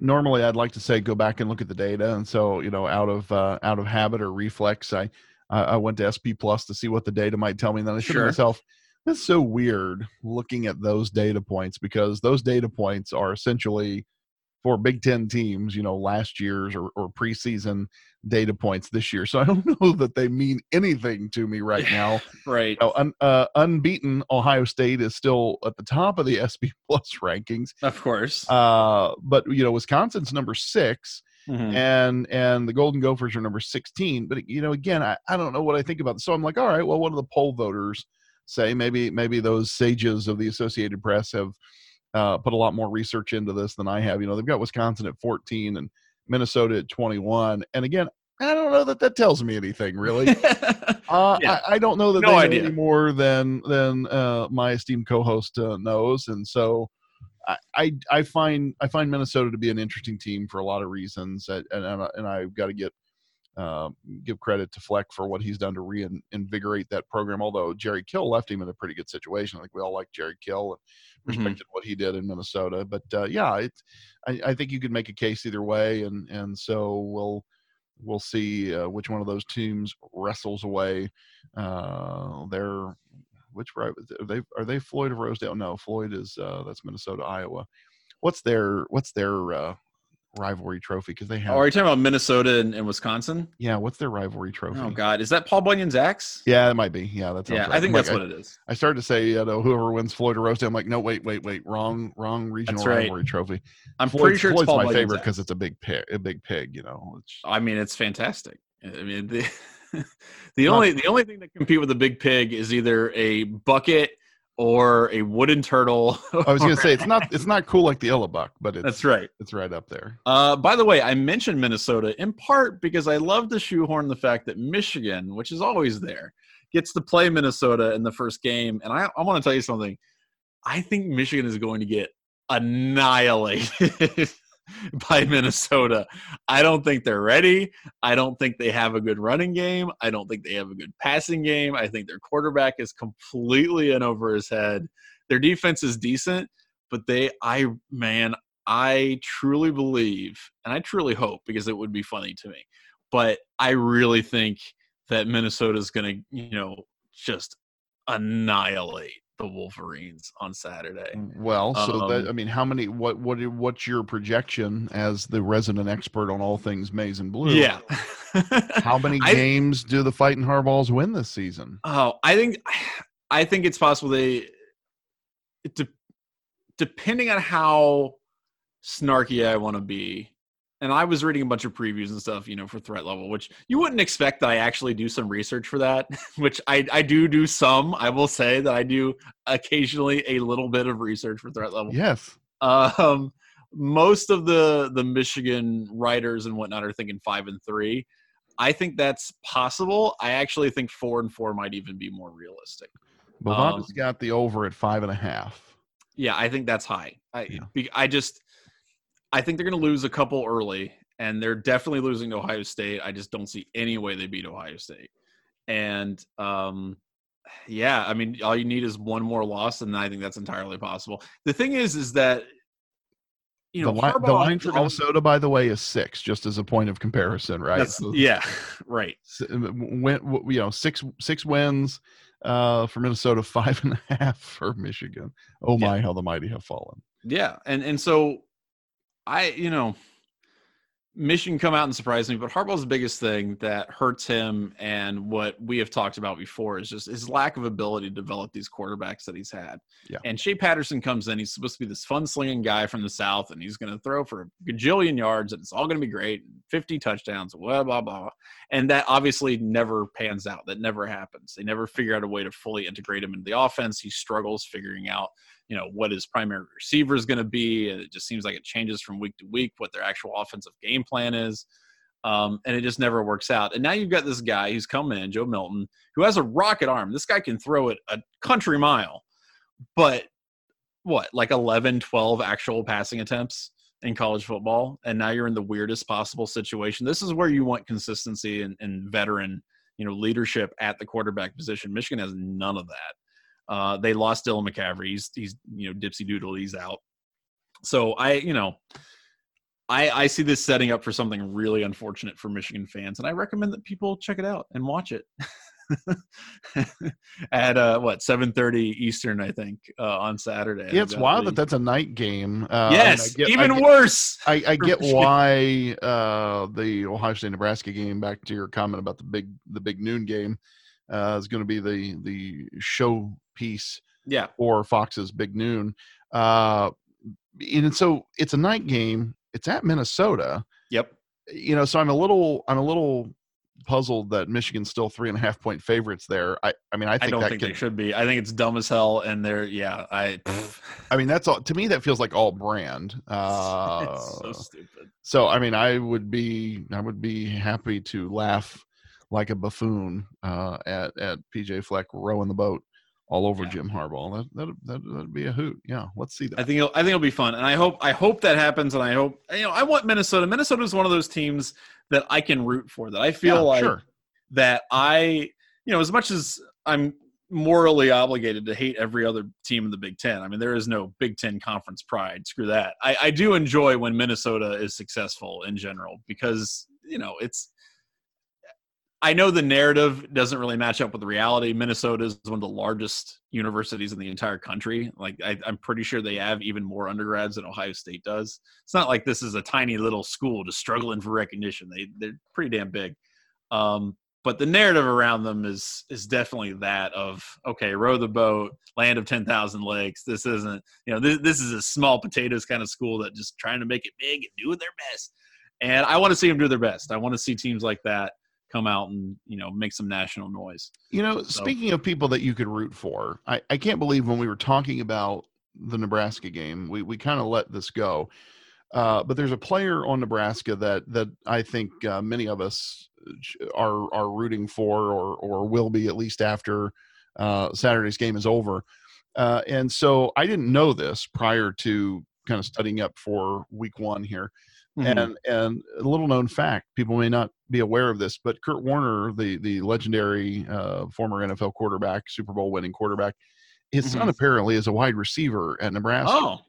normally I'd like to say go back and look at the data, and so out of habit or reflex, I went to SP Plus to see what the data might tell me, and then I said to myself, "That's so weird looking at those data points because those data points are essentially." For Big Ten teams, last year's or preseason data points this year. So I don't know that they mean anything to me right now. Right. Unbeaten Ohio State is still at the top of the SB Plus rankings. Of course. But, Wisconsin's number 6 mm-hmm. and the Golden Gophers are number 16. But, again, I don't know what I think about this. So I'm like, all right, well, what do the poll voters say? Maybe those sages of the Associated Press have – put a lot more research into this than I have. They've got Wisconsin at 14 and Minnesota at 21. And again, I don't know that tells me anything really. Yeah. I don't know that no they idea. Know any more than my esteemed co-host knows. And so I find Minnesota to be an interesting team for a lot of reasons. And I've got to give credit to Fleck for what he's done to reinvigorate that program. Although Jerry Kill left him in a pretty good situation. I think we all like Jerry Kill and respected mm-hmm. what he did in Minnesota. But I think you could make a case either way, and so we'll see which one of those teams wrestles away. Are they Floyd of Rosedale? No, Floyd is that's Minnesota, Iowa. What's their rivalry trophy because they have. Oh, are you talking about Minnesota and Wisconsin? Yeah, what's their rivalry trophy? Oh God, is that Paul Bunyan's axe? Yeah, it might be. Yeah, that's. Yeah, right. I think that's what it is. I started to say, whoever wins Floyd or Rosedale, I'm like, no, wait, wrong regional right. rivalry trophy. I'm pretty sure Floyd's it's Paul my Bunyan's favorite because it's a big pig. I mean, it's fantastic. I mean, the only thing that can compete with a big pig is either a bucket. Or a wooden turtle. I was going to say it's not cool like the Illabuck, but that's right. It's right up there. By the way, I mentioned Minnesota in part because I love to shoehorn the fact that Michigan, which is always there, gets to play Minnesota in the first game. And I want to tell you something. I think Michigan is going to get annihilated by Minnesota. I don't think they're ready. I don't think they have a good running game. I don't think they have a good passing game. I think their quarterback is completely in over his head. Their defense is decent, but I truly believe, and I truly hope because it would be funny to me, but I really think that Minnesota's going to, just annihilate the Wolverines on Saturday. Well, so how many? What's your projection as the resident expert on all things maize and blue? Yeah, how many games do the Fighting Hardballs win this season? Oh, I think it's possible depending on how snarky I want to be. And I was reading a bunch of previews and stuff, for threat level, which you wouldn't expect that I actually do some research for that, which I do some. I will say that I do occasionally a little bit of research for threat level. Yes. Most of the Michigan writers and whatnot are thinking 5-3. I think that's possible. I actually think 4-4 might even be more realistic. Bavada's got the over at 5.5. Yeah, I think that's high. I think they're going to lose a couple early, and they're definitely losing to Ohio State. I just don't see any way they beat Ohio State. And, all you need is one more loss, and I think that's entirely possible. The thing is that, the line for Minnesota, by the way, is 6, just as a point of comparison, right? So, yeah, right. When, 6 wins for Minnesota, 5.5 for Michigan. Oh, my, how the mighty have fallen. Yeah, and so – Michigan come out and surprise me, but Harbaugh's the biggest thing that hurts him, and what we have talked about before is just his lack of ability to develop these quarterbacks that he's had. Yeah. And Shea Patterson comes in. He's supposed to be this fun-slinging guy from the South, and he's going to throw for a gajillion yards, and it's all going to be great, 50 touchdowns, blah, blah, blah. And that obviously never pans out. That never happens. They never figure out a way to fully integrate him into the offense. He struggles figuring out, you know, what his primary receiver is going to be. It just seems like it changes from week to week what their actual offensive game plan is. And it just never works out. And now you've got this guy who's come in, Joe Milton, who has a rocket arm. This guy can throw it a country mile, but what, like 11, 12 actual passing attempts in college football. And now you're in the weirdest possible situation. This is where you want consistency and veteran, you know, leadership at the quarterback position. Michigan has none of that. They lost Dylan McCaffrey. He's you know, dipsy doodle. He's out. So I see this setting up for something really unfortunate for Michigan fans, and I recommend that people check it out and watch it at 7:30 Eastern, I think, on Saturday. Yeah, it's wild that that's a night game. Yes, worse. I get why the Ohio State Nebraska game. Back to your comment about the big noon game. Is going to be the show piece, yeah, for Fox's Big Noon. And so it's a night game. It's at Minnesota. Yep. You know, so I'm a little puzzled that Michigan's still 3.5-point favorites there. I don't think they should be. I think it's dumb as hell, and they're I mean, that's all to me. That feels like all brand. It's so stupid. So I would be happy to laugh like a buffoon at PJ Fleck rowing the boat all over Jim Harbaugh. That'd be a hoot. Yeah, let's see that. I think it'll be fun, and I hope that happens. And I hope, you know, I want Minnesota. Minnesota is one of those teams that I can root for. That I feel that I, you know, as much as I'm morally obligated to hate every other team in the Big Ten. I mean, there is no Big Ten conference pride. Screw that. I do enjoy when Minnesota is successful in general because, you know, it's. I know the narrative doesn't really match up with the reality. Minnesota is one of the largest universities in the entire country. Like I'm pretty sure they have even more undergrads than Ohio State does. It's not like this is a tiny little school just struggling for recognition. They're pretty damn big. But the narrative around them is definitely that of, okay, row the boat, land of 10,000 lakes. This isn't, you know, this is a small potatoes kind of school that just trying to make it big and doing their best. And I want to see them do their best. I want to see teams like that come out and, you know, make some national noise. You know, so, speaking of people that you could root for, I can't believe when we were talking about the Nebraska game, we kind of let this go. But there's a player on Nebraska that I think many of us are rooting for or will be, at least after Saturday's game is over. And so I didn't know this prior to kind of studying up for week one here. Mm-hmm. And a little known fact, people may not be aware of this, but Kurt Warner, the legendary former NFL quarterback, Super Bowl winning quarterback, his son apparently is a wide receiver at Nebraska. Oh,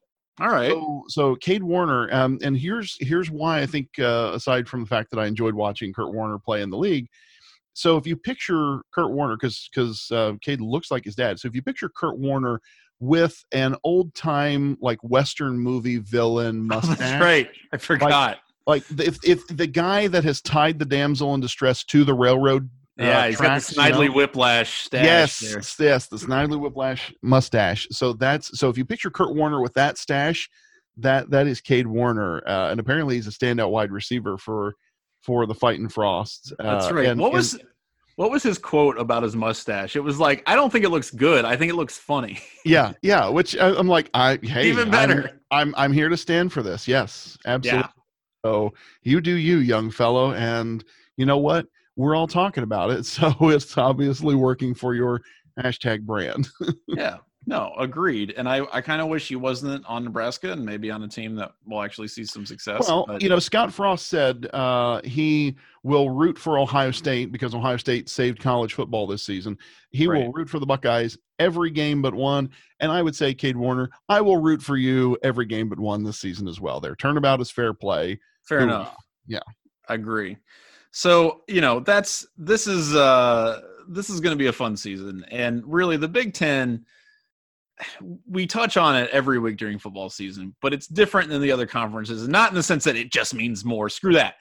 all right. So Cade Warner, and here's why I think, aside from the fact that I enjoyed watching Kurt Warner play in the league. So if you picture Kurt Warner, because Cade looks like his dad. So if you picture Kurt Warner with an old time like Western movie villain mustache. Oh, that's right. I forgot. Like if the guy that has tied the damsel in distress to the railroad. He's tracks, got the Snidely Whiplash stash. Yes, there. Yes, the Snidely Whiplash mustache. So if you picture Kurt Warner with that stash, that is Cade Warner, and apparently he's a standout wide receiver for the Fightin' Frosts. That's right. What was his quote about his mustache? It was like, I don't think it looks good. I think it looks funny. Yeah. Which I'm like, even better. I'm here to stand for this. Yes, absolutely. Yeah. So you do you, young fellow, and you know what? We're all talking about it, so it's obviously working for your hashtag brand. Yeah. No, agreed. And I kind of wish he wasn't on Nebraska and maybe on a team that will actually see some success. Well, but, you know, Scott Frost said he will root for Ohio State because Ohio State saved college football this season. He will root for the Buckeyes every game but one. And I would say, Cade Warner, I will root for you every game but one this season as well. Their turnabout is fair play. Fair enough. Yeah. I agree. So, you know, this is going to be a fun season. And really the Big Ten – we touch on it every week during football season, but it's different than the other conferences. Not in the sense that it just means more. Screw that.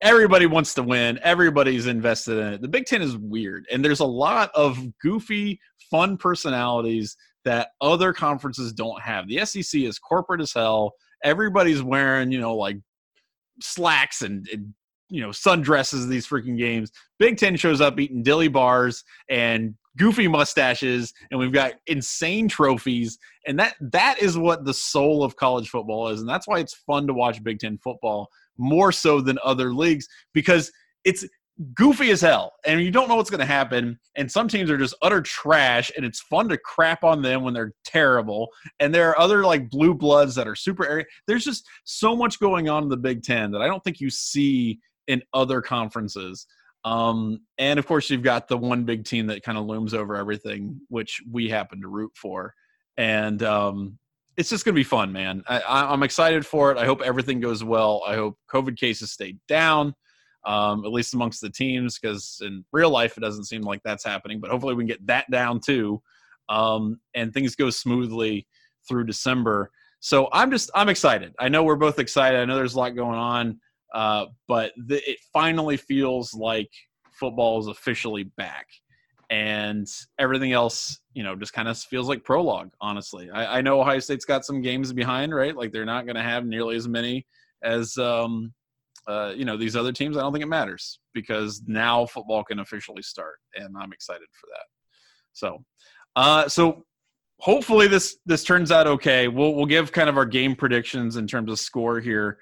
Everybody wants to win. Everybody's invested in it. The Big Ten is weird, and there's a lot of goofy, fun personalities that other conferences don't have. The SEC is corporate as hell. Everybody's wearing, like slacks and sundresses these freaking games. Big Ten shows up eating dilly bars and goofy mustaches, and we've got insane trophies, and that is what the soul of college football is, and that's why it's fun to watch Big Ten football more so than other leagues, because it's goofy as hell and you don't know what's going to happen, and some teams are just utter trash and it's fun to crap on them when they're terrible, and there are other like blue bloods that are super arrogant. There's just so much going on in the Big Ten that I don't think you see in other conferences. And of course you've got the one big team that kind of looms over everything, which we happen to root for. And, it's just going to be fun, man. I'm excited for it. I hope everything goes well. I hope COVID cases stay down, at least amongst the teams, because in real life, it doesn't seem like that's happening, but hopefully we can get that down too. And things go smoothly through December. So I'm excited. I know we're both excited. I know there's a lot going on. But it finally feels like football is officially back, and everything else, just kind of feels like prologue, honestly. I know Ohio State's got some games behind, right? Like they're not going to have nearly as many as, these other teams. I don't think it matters because now football can officially start, and I'm excited for that. So hopefully this turns out okay. We'll give kind of our game predictions in terms of score here.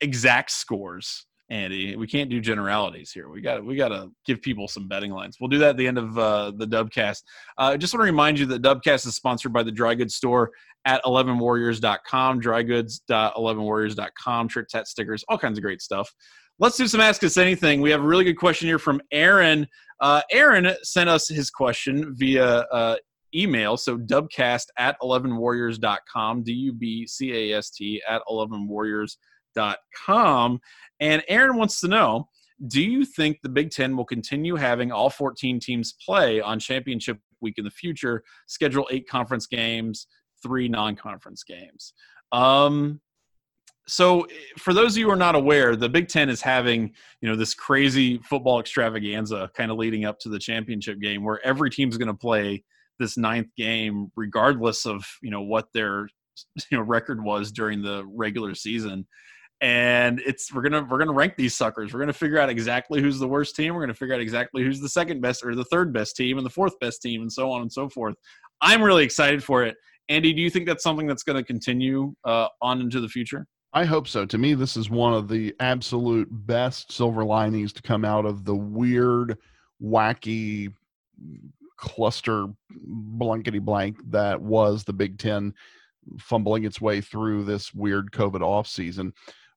Exact scores, Andy. We can't do generalities here. We got to give people some betting lines. We'll do that at the end of the Dubcast. I just want to remind you that Dubcast is sponsored by the Dry Goods Store at 11warriors.com, drygoods.11warriors.com, shirts, hats, stickers, all kinds of great stuff. Let's do some Ask Us Anything. We have a really good question here from Aaron. Aaron sent us his question via email, so dubcast at 11warriors.com, dubcast at 11warriors.com. And Aaron wants to know, do you think the Big Ten will continue having all 14 teams play on championship week in the future, schedule 8 conference games, 3 non-conference games? So for those of you who are not aware, the Big Ten is having, this crazy football extravaganza kind of leading up to the championship game where every team's going to play this 9th game regardless of, what their record was during the regular season. And we're gonna rank these suckers. We're gonna figure out exactly who's the worst team. We're gonna figure out exactly who's the second best or the third best team and the fourth best team, and so on and so forth. I'm really excited for it. Andy, do you think that's something that's going to continue on into the future? I hope so. To me, this is one of the absolute best silver linings to come out of the weird, wacky cluster blankety blank that was the Big Ten fumbling its way through this weird COVID offseason.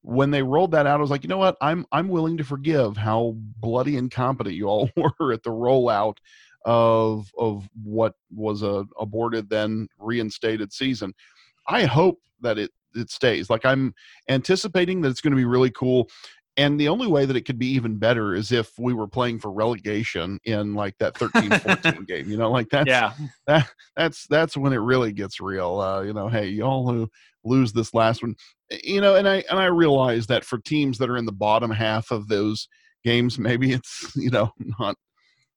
When they rolled that out, I was like, you know what? I'm willing to forgive how bloody incompetent you all were at the rollout of what was a aborted then reinstated season. I hope that it stays. Like, I'm anticipating that it's going to be really cool. And the only way that it could be even better is if we were playing for relegation in like that 13-14 game, that's when it really gets real. Hey, y'all who lose this last one, and I realize that for teams that are in the bottom half of those games, maybe it's, not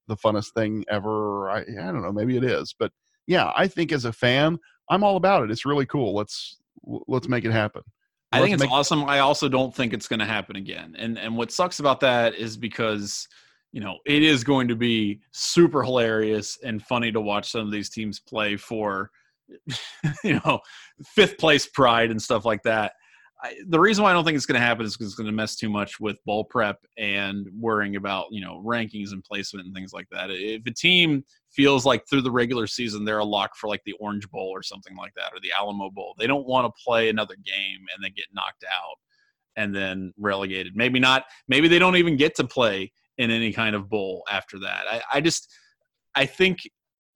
the funnest thing ever. I don't know. Maybe it is, but yeah, I think as a fan, I'm all about it. It's really cool. Let's make it happen. I think it's awesome. I also don't think it's going to happen again. And what sucks about that is because, it is going to be super hilarious and funny to watch some of these teams play for, fifth place pride and stuff like that. The reason why I don't think it's going to happen is because it's going to mess too much with bowl prep and worrying about, rankings and placement and things like that. If a team feels like through the regular season they're a lock for like the Orange Bowl or something like that, or the Alamo Bowl, they don't want to play another game and then get knocked out and then relegated. Maybe not. Maybe they don't even get to play in any kind of bowl after that. I think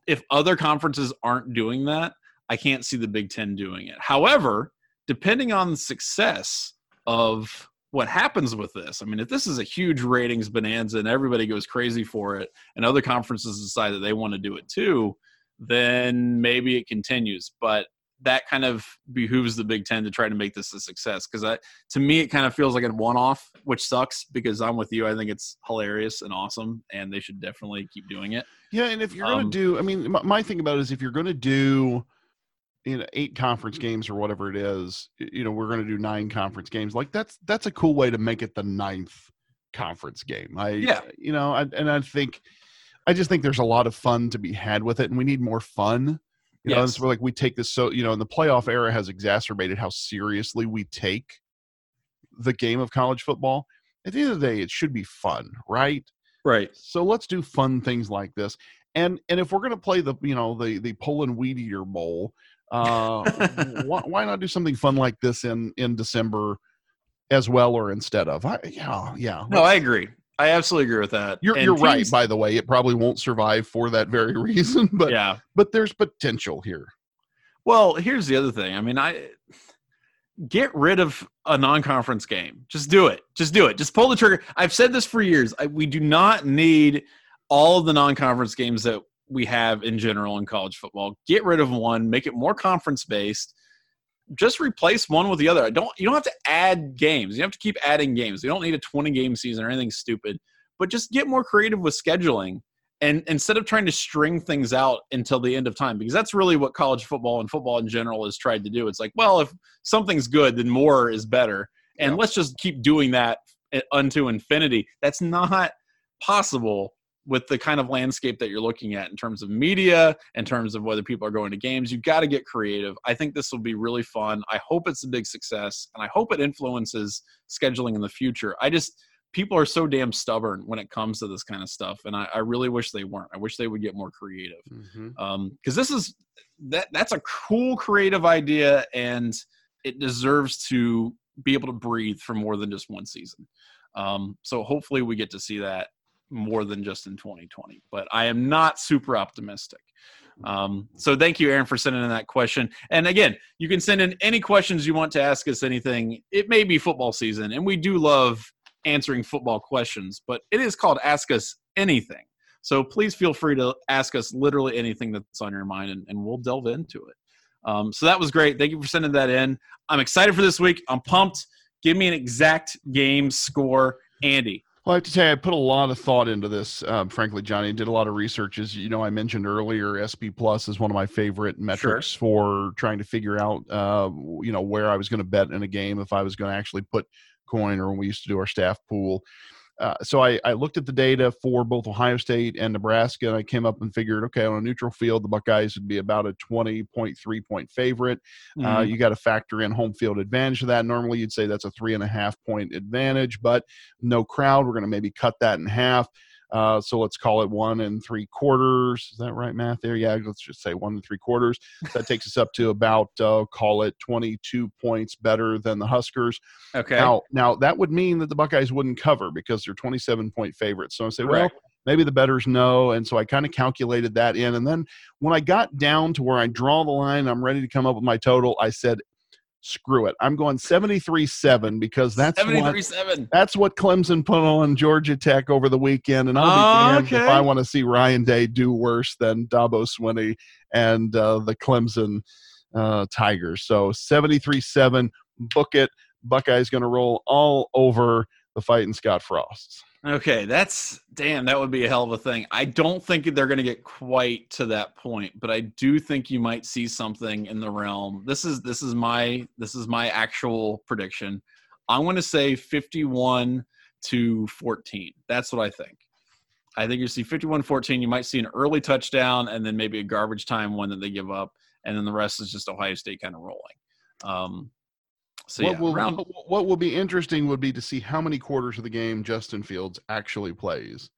if other conferences aren't doing that, I can't see the Big Ten doing it. However, depending on the success of what happens with this, I mean, if this is a huge ratings bonanza and everybody goes crazy for it and other conferences decide that they want to do it too, then maybe it continues. But that kind of behooves the Big Ten to try to make this a success, because to me it kind of feels like a one-off, which sucks because I'm with you. I think it's hilarious and awesome, and they should definitely keep doing it. Yeah, and if you're going to do – I mean, my thing about it is if you're going to do – 8 conference games or whatever it is, we're going to do 9 conference games. Like that's a cool way to make it the ninth conference game. I just think there's a lot of fun to be had with it, and we need more fun. You know, it's like we take this so, and the playoff era has exacerbated how seriously we take the game of college football. At the end of the day, it should be fun, right? Right. So let's do fun things like this. And if we're going to play the Poland Weed Eater Bowl, why not do something fun like this in December as well, or instead of? No, I agree. I absolutely agree with that. You're right, by the way. It probably won't survive for that very reason, but yeah. But there's potential here. Well, here's the other thing. I mean, get rid of a non-conference game. Just do it. Just do it. Just pull the trigger. I've said this for years. We do not need all of the non-conference games that we have in general in college football. Get rid of one, make it more conference based, just replace one with the other. You don't have to add games. You don't have to keep adding games. You don't need a 20 game season or anything stupid, but just get more creative with scheduling, and instead of trying to string things out until the end of time, because that's really what college football and football in general has tried to do. It's like, well, if something's good, then more is better. And let's just keep doing that unto infinity. That's not possible with the kind of landscape that you're looking at in terms of media, in terms of whether people are going to games. You've got to get creative. I think this will be really fun. I hope it's a big success, and I hope it influences scheduling in the future. People are so damn stubborn when it comes to this kind of stuff, and I really wish they weren't. I wish they would get more creative, because this is that's a cool, creative idea, and it deserves to be able to breathe for more than just one season. So hopefully we get to see that more than just in 2020, but I am not super optimistic. So thank you, Aaron, for sending in that question. And again, you can send in any questions you want to ask us anything. It may be football season, and we do love answering football questions, but it is called Ask Us Anything. So please feel free to ask us literally anything that's on your mind, and we'll delve into it. So that was great. Thank you for sending that in. I'm excited for this week. I'm pumped. Give me an exact game score, Andy. Well, I have to tell you, I put a lot of thought into this, frankly, Johnny, and did a lot of research. As you know, I mentioned earlier, SP Plus is one of my favorite metrics for trying to figure out, where I was going to bet in a game, if I was going to actually put coin, or when we used to do our staff pool. So I looked at the data for both Ohio State and Nebraska, and I came up and figured, okay, on a neutral field, the Buckeyes would be about a 20.3-point favorite. You got to factor in home field advantage of that. Normally you'd say that's a 3.5-point advantage, but no crowd. We're going to maybe cut that in half. So let's call it 1.75. Is that right, math there? Yeah, let's just say 1.75. That takes us up to about, call it 22 points better than the Huskers. Okay. Now that would mean that the Buckeyes wouldn't cover because they're 27-point favorites. So I say, well, maybe the bettors know. And so I kind of calculated that in. And then when I got down to where I draw the line, I'm ready to come up with my total, I said, screw it. I'm going 73-7 because that's what Clemson put on Georgia Tech over the weekend. And I'll be damned if I want to see Ryan Day do worse than Dabo Swinney and the Clemson Tigers. So 73-7, book it. Buckeyes going to roll all over the fighting Scott Frost. Okay, that would be a hell of a thing. I don't think they're going to get quite to that point, but I do think you might see something in the realm. This is my actual prediction. I'm going to say 51-14. That's what I think. I think you see 51-14. You might see an early touchdown and then maybe a garbage time one that they give up, and then the rest is just Ohio State kind of rolling. What will be interesting would be to see how many quarters of the game Justin Fields actually plays.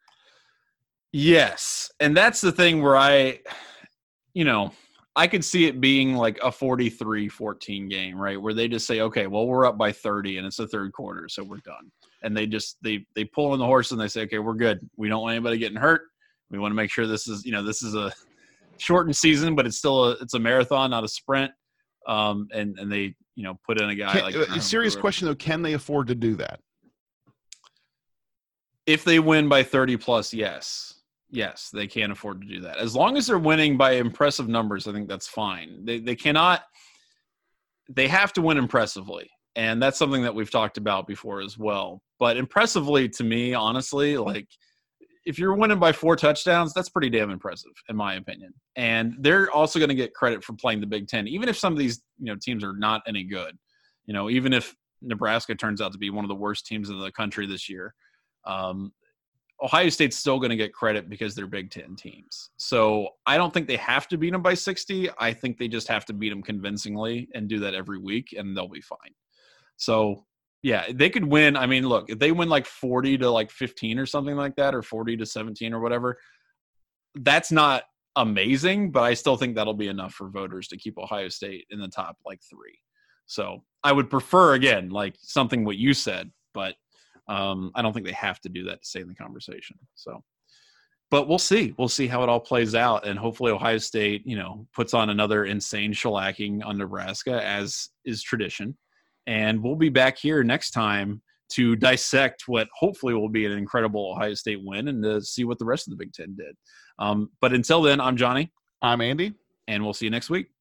Yes, and that's the thing where I could see it being like a 43-14 game, right, where they just say, okay, well, we're up by 30, and it's the third quarter, so we're done. And they just they pull on the horse and they say, okay, we're good. We don't want anybody getting hurt. We want to make sure this is a shortened season, but it's still a marathon, not a sprint. And they put in a guy like a serious question though. Can they afford to do that? If they win by 30 plus, yes. Yes, they can't afford to do that. As long as they're winning by impressive numbers, I think that's fine. They cannot – they have to win impressively, and that's something that we've talked about before as well. But impressively to me, honestly, like if you're winning by 4 touchdowns, that's pretty damn impressive in my opinion. And they're also going to get credit for playing the Big Ten, even if some of these teams are not any good. Even if Nebraska turns out to be one of the worst teams in the country this year, Ohio State's still going to get credit because they're Big Ten teams. So I don't think they have to beat them by 60. I think they just have to beat them convincingly and do that every week, and they'll be fine. So, yeah, they could win. I mean, look, if they win like 40 to like 15 or something like that, or 40 to 17 or whatever, that's not amazing, but I still think that'll be enough for voters to keep Ohio State in the top like 3. So I would prefer, again, like something what you said, but I don't think they have to do that to stay in the conversation. So, but we'll see. We'll see how it all plays out. And hopefully Ohio State, puts on another insane shellacking on Nebraska, as is tradition. And we'll be back here next time to dissect what hopefully will be an incredible Ohio State win and to see what the rest of the Big Ten did. But until then, I'm Johnny. I'm Andy. And we'll see you next week.